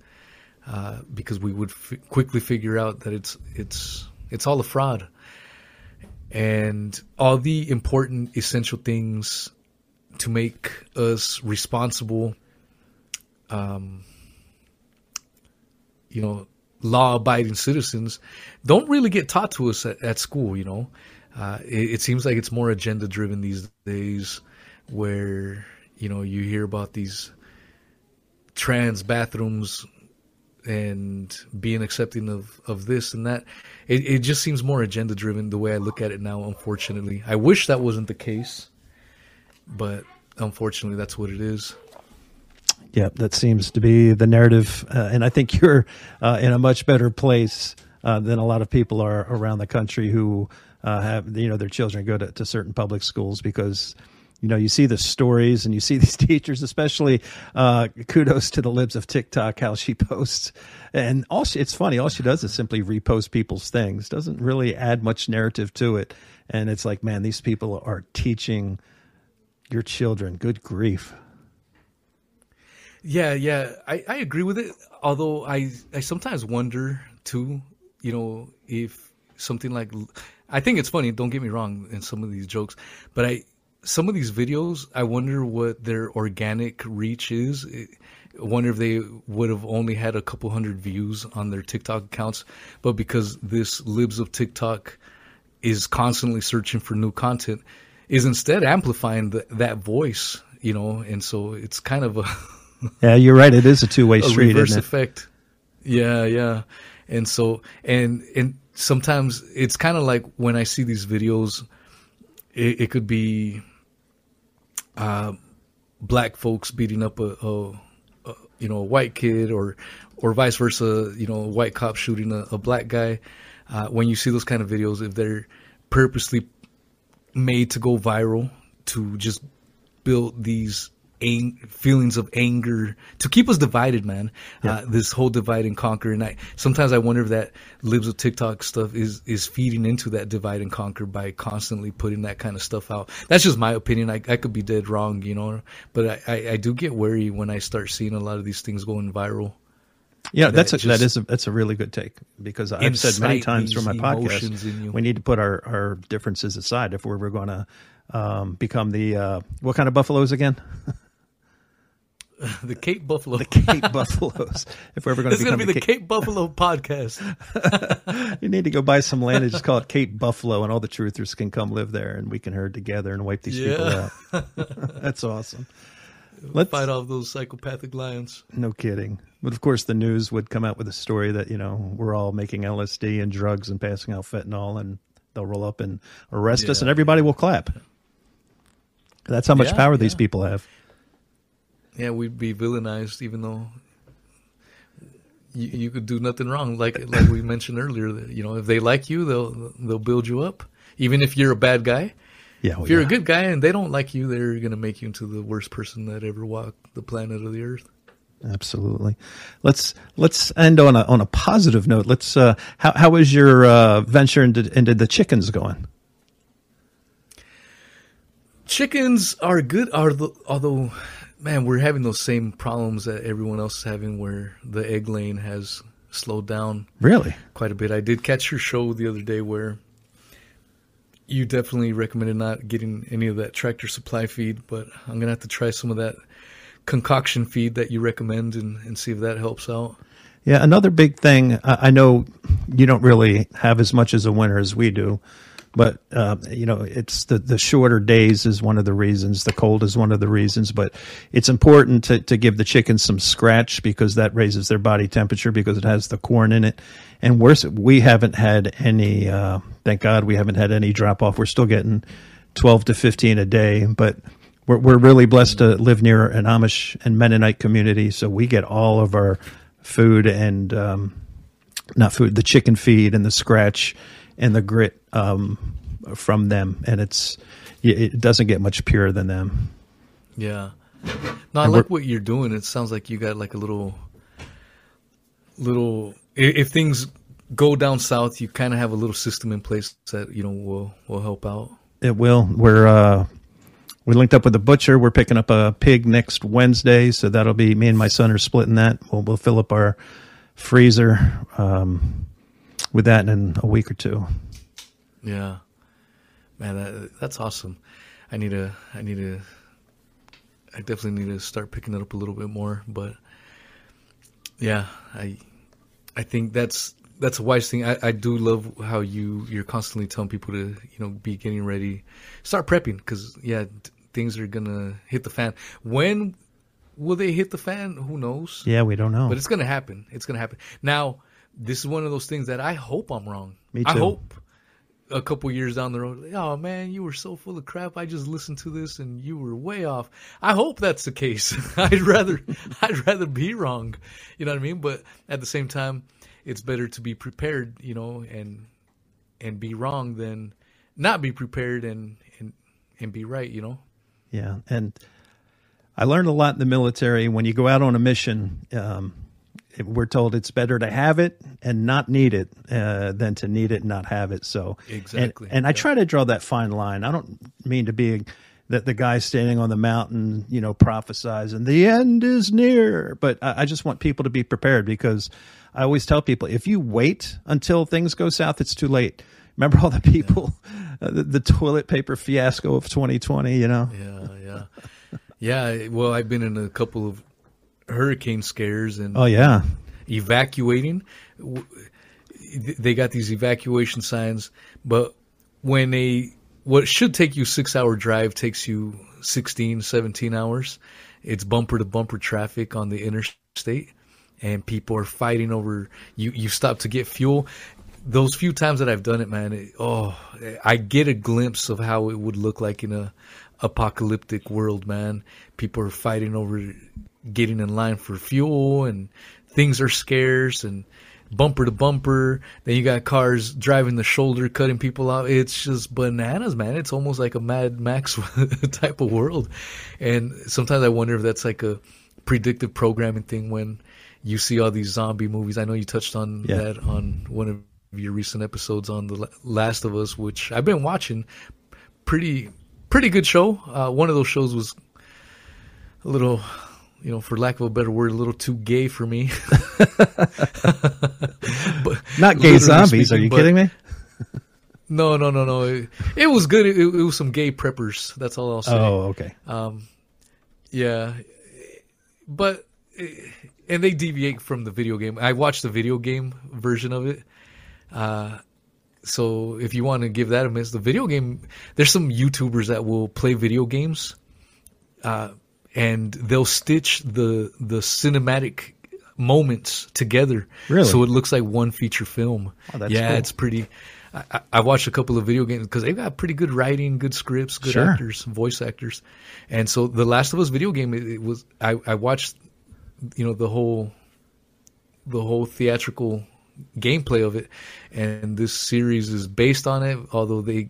uh, because we would f- quickly figure out that it's it's it's all a fraud, and all the important essential things to make us responsible, um, you know, law-abiding citizens, don't really get taught to us at, at school. You know, uh, it, it seems like it's more agenda-driven these days, where, you know, you hear about these trans bathrooms and being accepting of, of this and that. It, it just seems more agenda-driven the way I look at it now, unfortunately. I wish that wasn't the case, but unfortunately that's what it is. Yeah, that seems to be the narrative. Uh, and I think you're uh, in a much better place uh, than a lot of people are around the country who uh, have, you know, their children go to, to certain public schools, because... You know, you see the stories and you see these teachers, especially uh, kudos to the libs of TikTok, how she posts. And all she, it's funny, all she does is simply repost people's things, doesn't really add much narrative to it. And it's like, man, these people are teaching your children. Good grief. Yeah, yeah, I, I agree with it. Although I, I sometimes wonder, too, you know, if something like, I think it's funny, don't get me wrong, in some of these jokes, but I, some of these videos, I wonder what their organic reach is. I wonder if they would have only had a couple hundred views on their TikTok accounts, but because this libs of TikTok is constantly searching for new content, is instead amplifying the, that voice, you know, and so it's kind of a... Yeah, you're right. It is a two-way street, isn't it? A reverse effect. Yeah, yeah. And so, and, and sometimes it's kind of like when I see these videos, it, it could be... Uh, black folks beating up a, a, a, you know, a white kid, or, or vice versa, you know, a white cop shooting a, a black guy. Uh, when you see those kind of videos, if they're purposely made to go viral, to just build these ang- feelings of anger to keep us divided, man, yeah. uh, this whole divide and conquer. And I, sometimes I wonder if that libs of TikTok stuff is, is feeding into that divide and conquer by constantly putting that kind of stuff out. That's just my opinion. I, I could be dead wrong, you know, but I, I, I do get wary when I start seeing a lot of these things going viral. Yeah, that that's a, that is a, that's a really good take, because I've said many times through my podcast, we need to put our, our differences aside if we're, we're going to um, become the, uh, what kind of buffaloes again? The Cape Buffalo. The Cape Buffaloes. If we're ever going to become the, the Cape, Cape Buffalo podcast. You need to go buy some land and just call it Cape Buffalo, and all the truthers can come live there, and we can herd together and wipe these yeah. people out. That's awesome. Let's fight off those psychopathic lions. No kidding. But of course, the news would come out with a story that, you know, we're all making L S D and drugs and passing out fentanyl, and they'll roll up and arrest yeah. us, and everybody will clap. That's how much yeah, power yeah. these people have. Yeah, we'd be villainized, even though you, you could do nothing wrong. Like like we mentioned earlier, that, you know, if they like you, they'll they'll build you up, even if you're a bad guy. Yeah, well, if you're yeah. a good guy and they don't like you, they're gonna make you into the worst person that ever walked the planet of the earth. Absolutely. Let's let's end on a on a positive note. Let's. Uh, how how is your uh, venture into into the chickens going? Chickens are good, although, man, we're having those same problems that everyone else is having, where the egg laying has slowed down really quite a bit. I did catch your show the other day where you definitely recommended not getting any of that tractor supply feed, but I'm going to have to try some of that concoction feed that you recommend and, and see if that helps out. Yeah, another big thing, I know you don't really have as much as a winter as we do, but, uh, you know, it's the, the shorter days is one of the reasons. The cold is one of the reasons. But it's important to, to give the chickens some scratch, because that raises their body temperature, because it has the corn in it. And worse, we haven't had any, uh, thank God, we haven't had any drop off. We're still getting twelve to fifteen a day. But we're, we're really blessed to live near an Amish and Mennonite community. So we get all of our food and um, not food, the chicken feed and the scratch and the grit um, from them. And it's, it doesn't get much purer than them. Yeah. No, I like what you're doing. It sounds like you got like a little, little, if things go down south, you kind of have a little system in place that, you know, will, will help out. It will. We're, uh, we linked up with the butcher. We're picking up a pig next Wednesday. So that'll be, me and my son are splitting that. We'll, we'll fill up our freezer, um, with that in a week or two. Yeah, man, that, that's awesome. I need to, I need to, I definitely need to start picking it up a little bit more. But yeah, I, I think that's that's a wise thing. I, I do love how you you're constantly telling people to, you know, be getting ready, start prepping, because yeah, things are gonna hit the fan. When will they hit the fan? Who knows? Yeah, we don't know. But it's gonna happen. It's gonna happen now. This is one of those things that I hope I'm wrong. Me too. I hope a couple years down the road, like, oh man, you were so full of crap. I just listened to this and you were way off. I hope that's the case. I'd rather, I'd rather be wrong. You know what I mean? But at the same time, it's better to be prepared, you know, and, and be wrong than not be prepared and, and, and be right, you know? Yeah. And I learned a lot in the military. When you go out on a mission, um, we're told it's better to have it and not need it uh, than to need it and not have it. So exactly, and, and I yeah. try to draw that fine line. I don't mean to be that the guy standing on the mountain, you know, prophesies and the end is near. But I, I just want people to be prepared, because I always tell people, if you wait until things go south, it's too late. Remember all the people, yeah. uh, the, the toilet paper fiasco of twenty twenty, you know? Yeah, yeah, yeah. Well, I've been in a couple of hurricane scares and oh yeah, evacuating. They got these evacuation signs, but when a what should take you six hour drive takes you sixteen, seventeen hours. It's bumper to bumper traffic on the interstate, and people are fighting over you. You stop to get fuel. Those few times that I've done it, man, it, oh, I get a glimpse of how it would look like in a apocalyptic world, man. People are fighting over getting in line for fuel, and things are scarce, and bumper to bumper. Then you got cars driving the shoulder, cutting people out. It's just bananas, man. It's almost like a Mad Max type of world. And sometimes I wonder if that's like a predictive programming thing when you see all these zombie movies. I know you touched on yeah. that on one of your recent episodes on The Last of Us, which I've been watching. Pretty, pretty good show. Uh, one of those shows was a little, you know, for lack of a better word, a little too gay for me. But not gay zombies, speaking, are you kidding me? no, no, no, no. It, it was good. It, it was some gay preppers. That's all I'll say. Oh, okay. Um, yeah. But, and they deviate from the video game. I watched the video game version of it. Uh, so if you want to give that a miss, the video game, there's some YouTubers that will play video games. Uh, And they'll stitch the the cinematic moments together, really? So it looks like one feature film. Oh, that's yeah, cool. It's pretty. I, I watched a couple of video games because they've got pretty good writing, good scripts, good sure. actors, voice actors. And so the Last of Us video game, it, it was I, I watched, you know, the whole the whole theatrical gameplay of it, and this series is based on it. Although they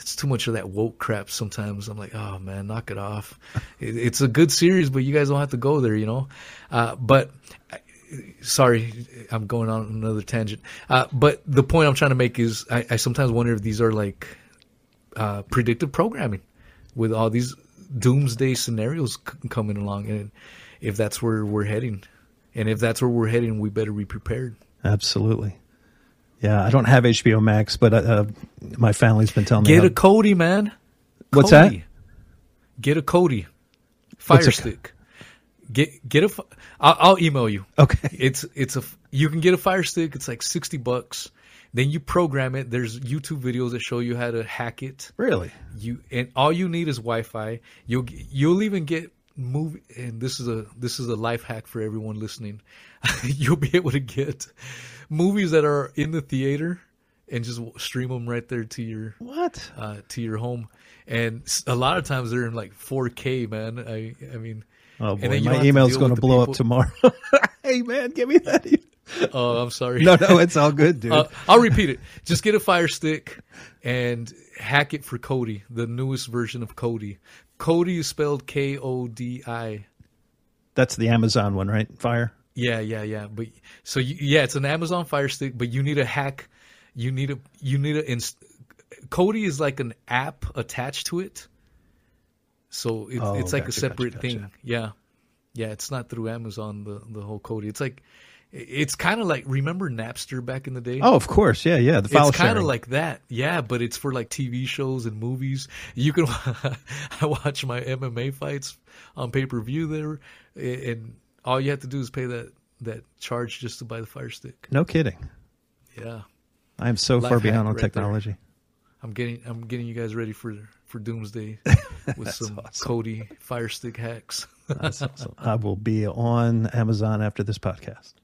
it's too much of that woke crap sometimes. I'm like, oh man, knock it off. It, it's a good series, but you guys don't have to go there, you know? Uh, but sorry, I'm going on another tangent. Uh, but the point I'm trying to make is I, I sometimes wonder if these are like uh, predictive programming with all these doomsday scenarios c- coming along. And if that's where we're heading, and if that's where we're heading, we better be prepared. Absolutely. Yeah, I don't have H B O Max, but uh, my family's been telling me. Get how... a Kodi, man. What's Kodi. that? Get a Kodi. Fire What's stick. A... Get get a. I'll, I'll email you. Okay. It's it's a. You can get a Fire Stick. It's like sixty bucks. Then you program it. There's YouTube videos that show you how to hack it. Really? You and all you need is Wi-Fi. You'll you'll even get movie. And this is a this is a life hack for everyone listening. You'll be able to get movies that are in the theater and just stream them right there to your what uh, to your home. And a lot of times they're in like four K, man. I I mean, oh boy, my email's going to blow up tomorrow. Hey man, give me that. Oh, I'm sorry. No, no, it's all good, dude. uh, I'll repeat it. Just get a Fire Stick and hack it for Kodi, the newest version of Kodi. Kodi is spelled K O D I. That's the Amazon one, right? Fire. Yeah, yeah, yeah. But so you, yeah, it's an Amazon Fire Stick, but you need a hack. You need a you need a. Inst- Kodi is like an app attached to it, so it, oh, it's like gotcha, a separate gotcha, gotcha. thing. Yeah, yeah. It's not through Amazon the the whole Kodi. It's like, it's kind of like, remember Napster back in the day? Oh, of course, yeah, yeah. The file it's kind of like that, yeah. But it's for like T V shows and movies. You can I watch my M M A fights on pay per view there, and all you have to do is pay that, that charge just to buy the Fire Stick. No kidding. Yeah. I'm so Life far behind on right technology. There. I'm getting I'm getting you guys ready for for doomsday with some awesome. Kodi Fire Stick hacks. That's awesome. I will be on Amazon after this podcast.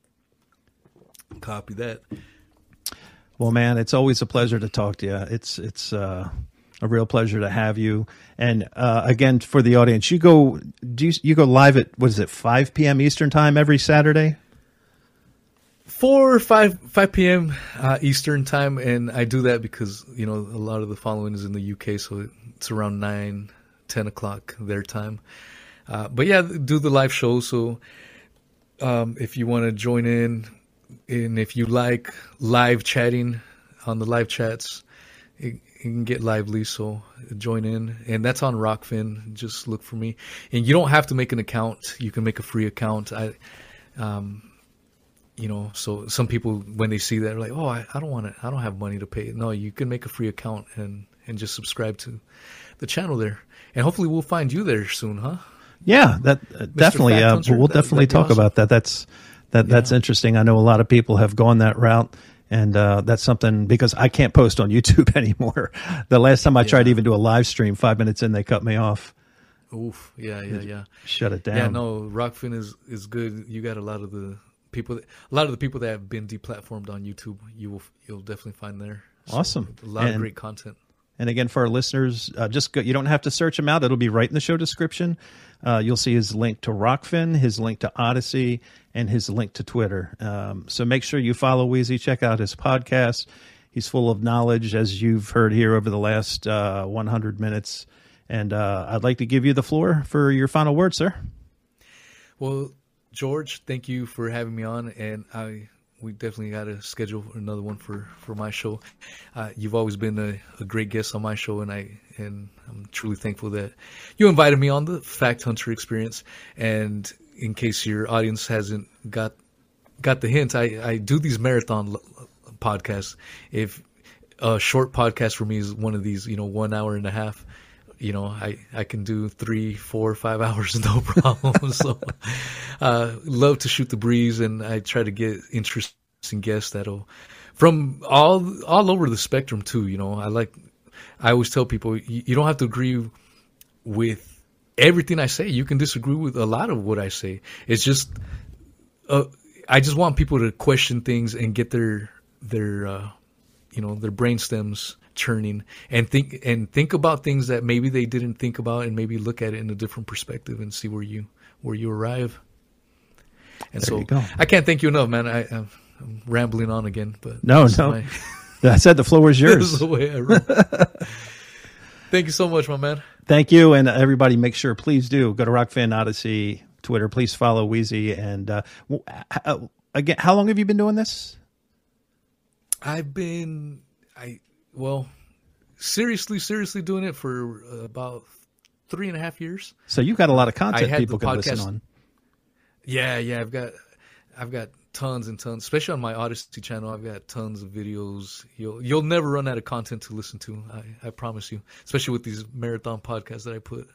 Copy that. Well, man, it's always a pleasure to talk to you. It's it's uh a real pleasure to have you. And uh, again, for the audience, you go do you, you go live at, what is it, five p.m. Eastern time every Saturday? four or five p.m. Uh, Eastern time. And I do that because, you know, a lot of the following is in the U K. So it's around nine, ten o'clock their time. Uh, but yeah, do the live show. So um, if you want to join in, and if you like live chatting on the live chats, it, you can get lively, so join in. And that's on Rockfin. Just look for me. And you don't have to make an account. You can make a free account. I, um, you know, so some people, when they see that, are like, oh, I, I don't want to, I don't have money to pay. No, you can make a free account and, and just subscribe to the channel there. And hopefully we'll find you there soon, huh? Yeah, that uh, definitely. Yeah, uh, we'll that, definitely talk awesome. about that. That's, that, yeah. That's interesting. I know a lot of people have gone that route. And uh, that's something, because I can't post on YouTube anymore. The last time I yeah. tried to even do a live stream, five minutes in, they cut me off. Oof, yeah, yeah, yeah. Shut it down. Yeah, no, Rockfin is, is good. You got a lot of the people, that, a lot of the people that have been deplatformed on YouTube, you will, you'll definitely find there. So awesome. A lot and, of great content. And again, for our listeners, uh, just go, you don't have to search him out. It'll be right in the show description. Uh, you'll see his link to Rockfin, his link to Odyssey, and his link to Twitter. Um, so make sure you follow Wheezy. Check out his podcast. He's full of knowledge, as you've heard here over the last uh, one hundred minutes. And uh, I'd like to give you the floor for your final word, sir. Well, George, thank you for having me on. And I we definitely got to schedule another one for, for my show. Uh, you've always been a, a great guest on my show, and I and I'm truly thankful that you invited me on the Fact Hunter Experience. And in case your audience hasn't got got the hint, I, I do these marathon l- podcasts. If a short podcast for me is one of these, you know, one hour and a half, you know, I, I can do three, four, five hours, no problem. So uh, love to shoot the breeze, and I try to get interesting guests that'll from all all over the spectrum too. You know, I like I always tell people you, you don't have to agree with everything I say. You can disagree with a lot of what I say. It's just, uh, I just want people to question things and get their, their, uh, you know, their brainstems churning and think, and think about things that maybe they didn't think about, and maybe look at it in a different perspective and see where you, where you arrive. And there so you go. I can't thank you enough, man. I, I'm, I'm rambling on again, but no, no, my... I said the floor is yours. This is the way I Thank you so much, my man. Thank you. And everybody, make sure, please do go to Rockfin, Odyssey, Twitter. Please follow Wheezy. And uh, again, how long have you been doing this? I've been, I well, seriously, seriously doing it for about three and a half years. So you've got a lot of content people can listen on. Yeah, yeah, I've got, I've got tons and tons, especially on my Odyssey channel. I've got tons of videos. You'll you'll never run out of content to listen to. I, I promise you, especially with these marathon podcasts that I put.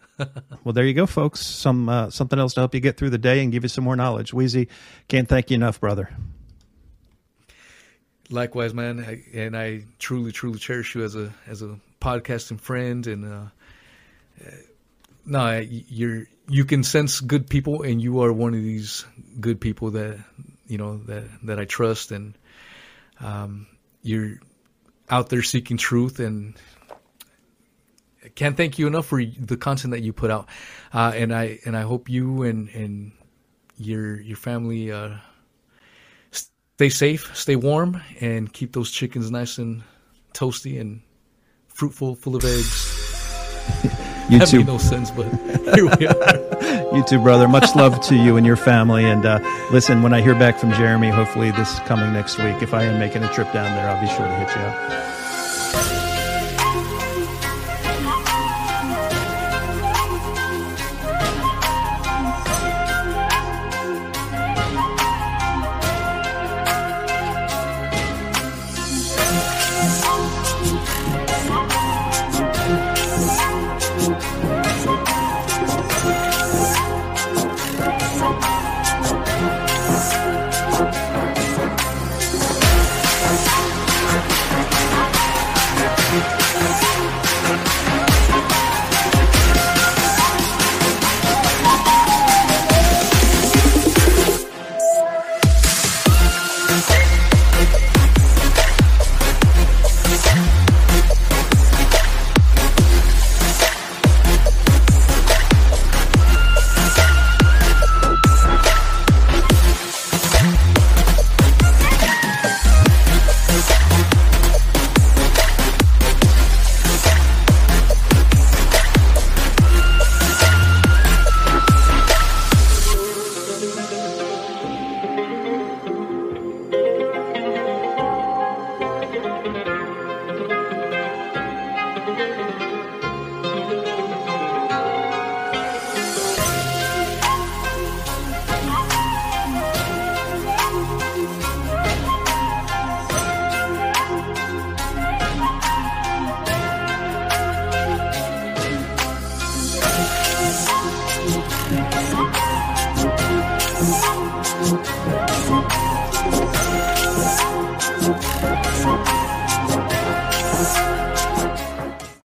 Well, there you go, folks. Some uh, something else to help you get through the day and give you some more knowledge. Wheezy, can't thank you enough, brother. Likewise, man, I, and I truly, truly cherish you as a as a podcasting friend. And uh, no, you're you can sense good people, and you are one of these good people that you know that that I trust. And um, you're out there seeking truth, and I can't thank you enough for the content that you put out. Uh, and I and I hope you and and your your family. Uh, Stay safe, stay warm, and keep those chickens nice and toasty and fruitful, full of eggs. You that too. Made no sense, but here we are. You too, brother. Much love to you and your family. And uh, listen, when I hear back from Jeremy, hopefully this coming next week, if I am making a trip down there, I'll be sure to hit you up. We'll be right back.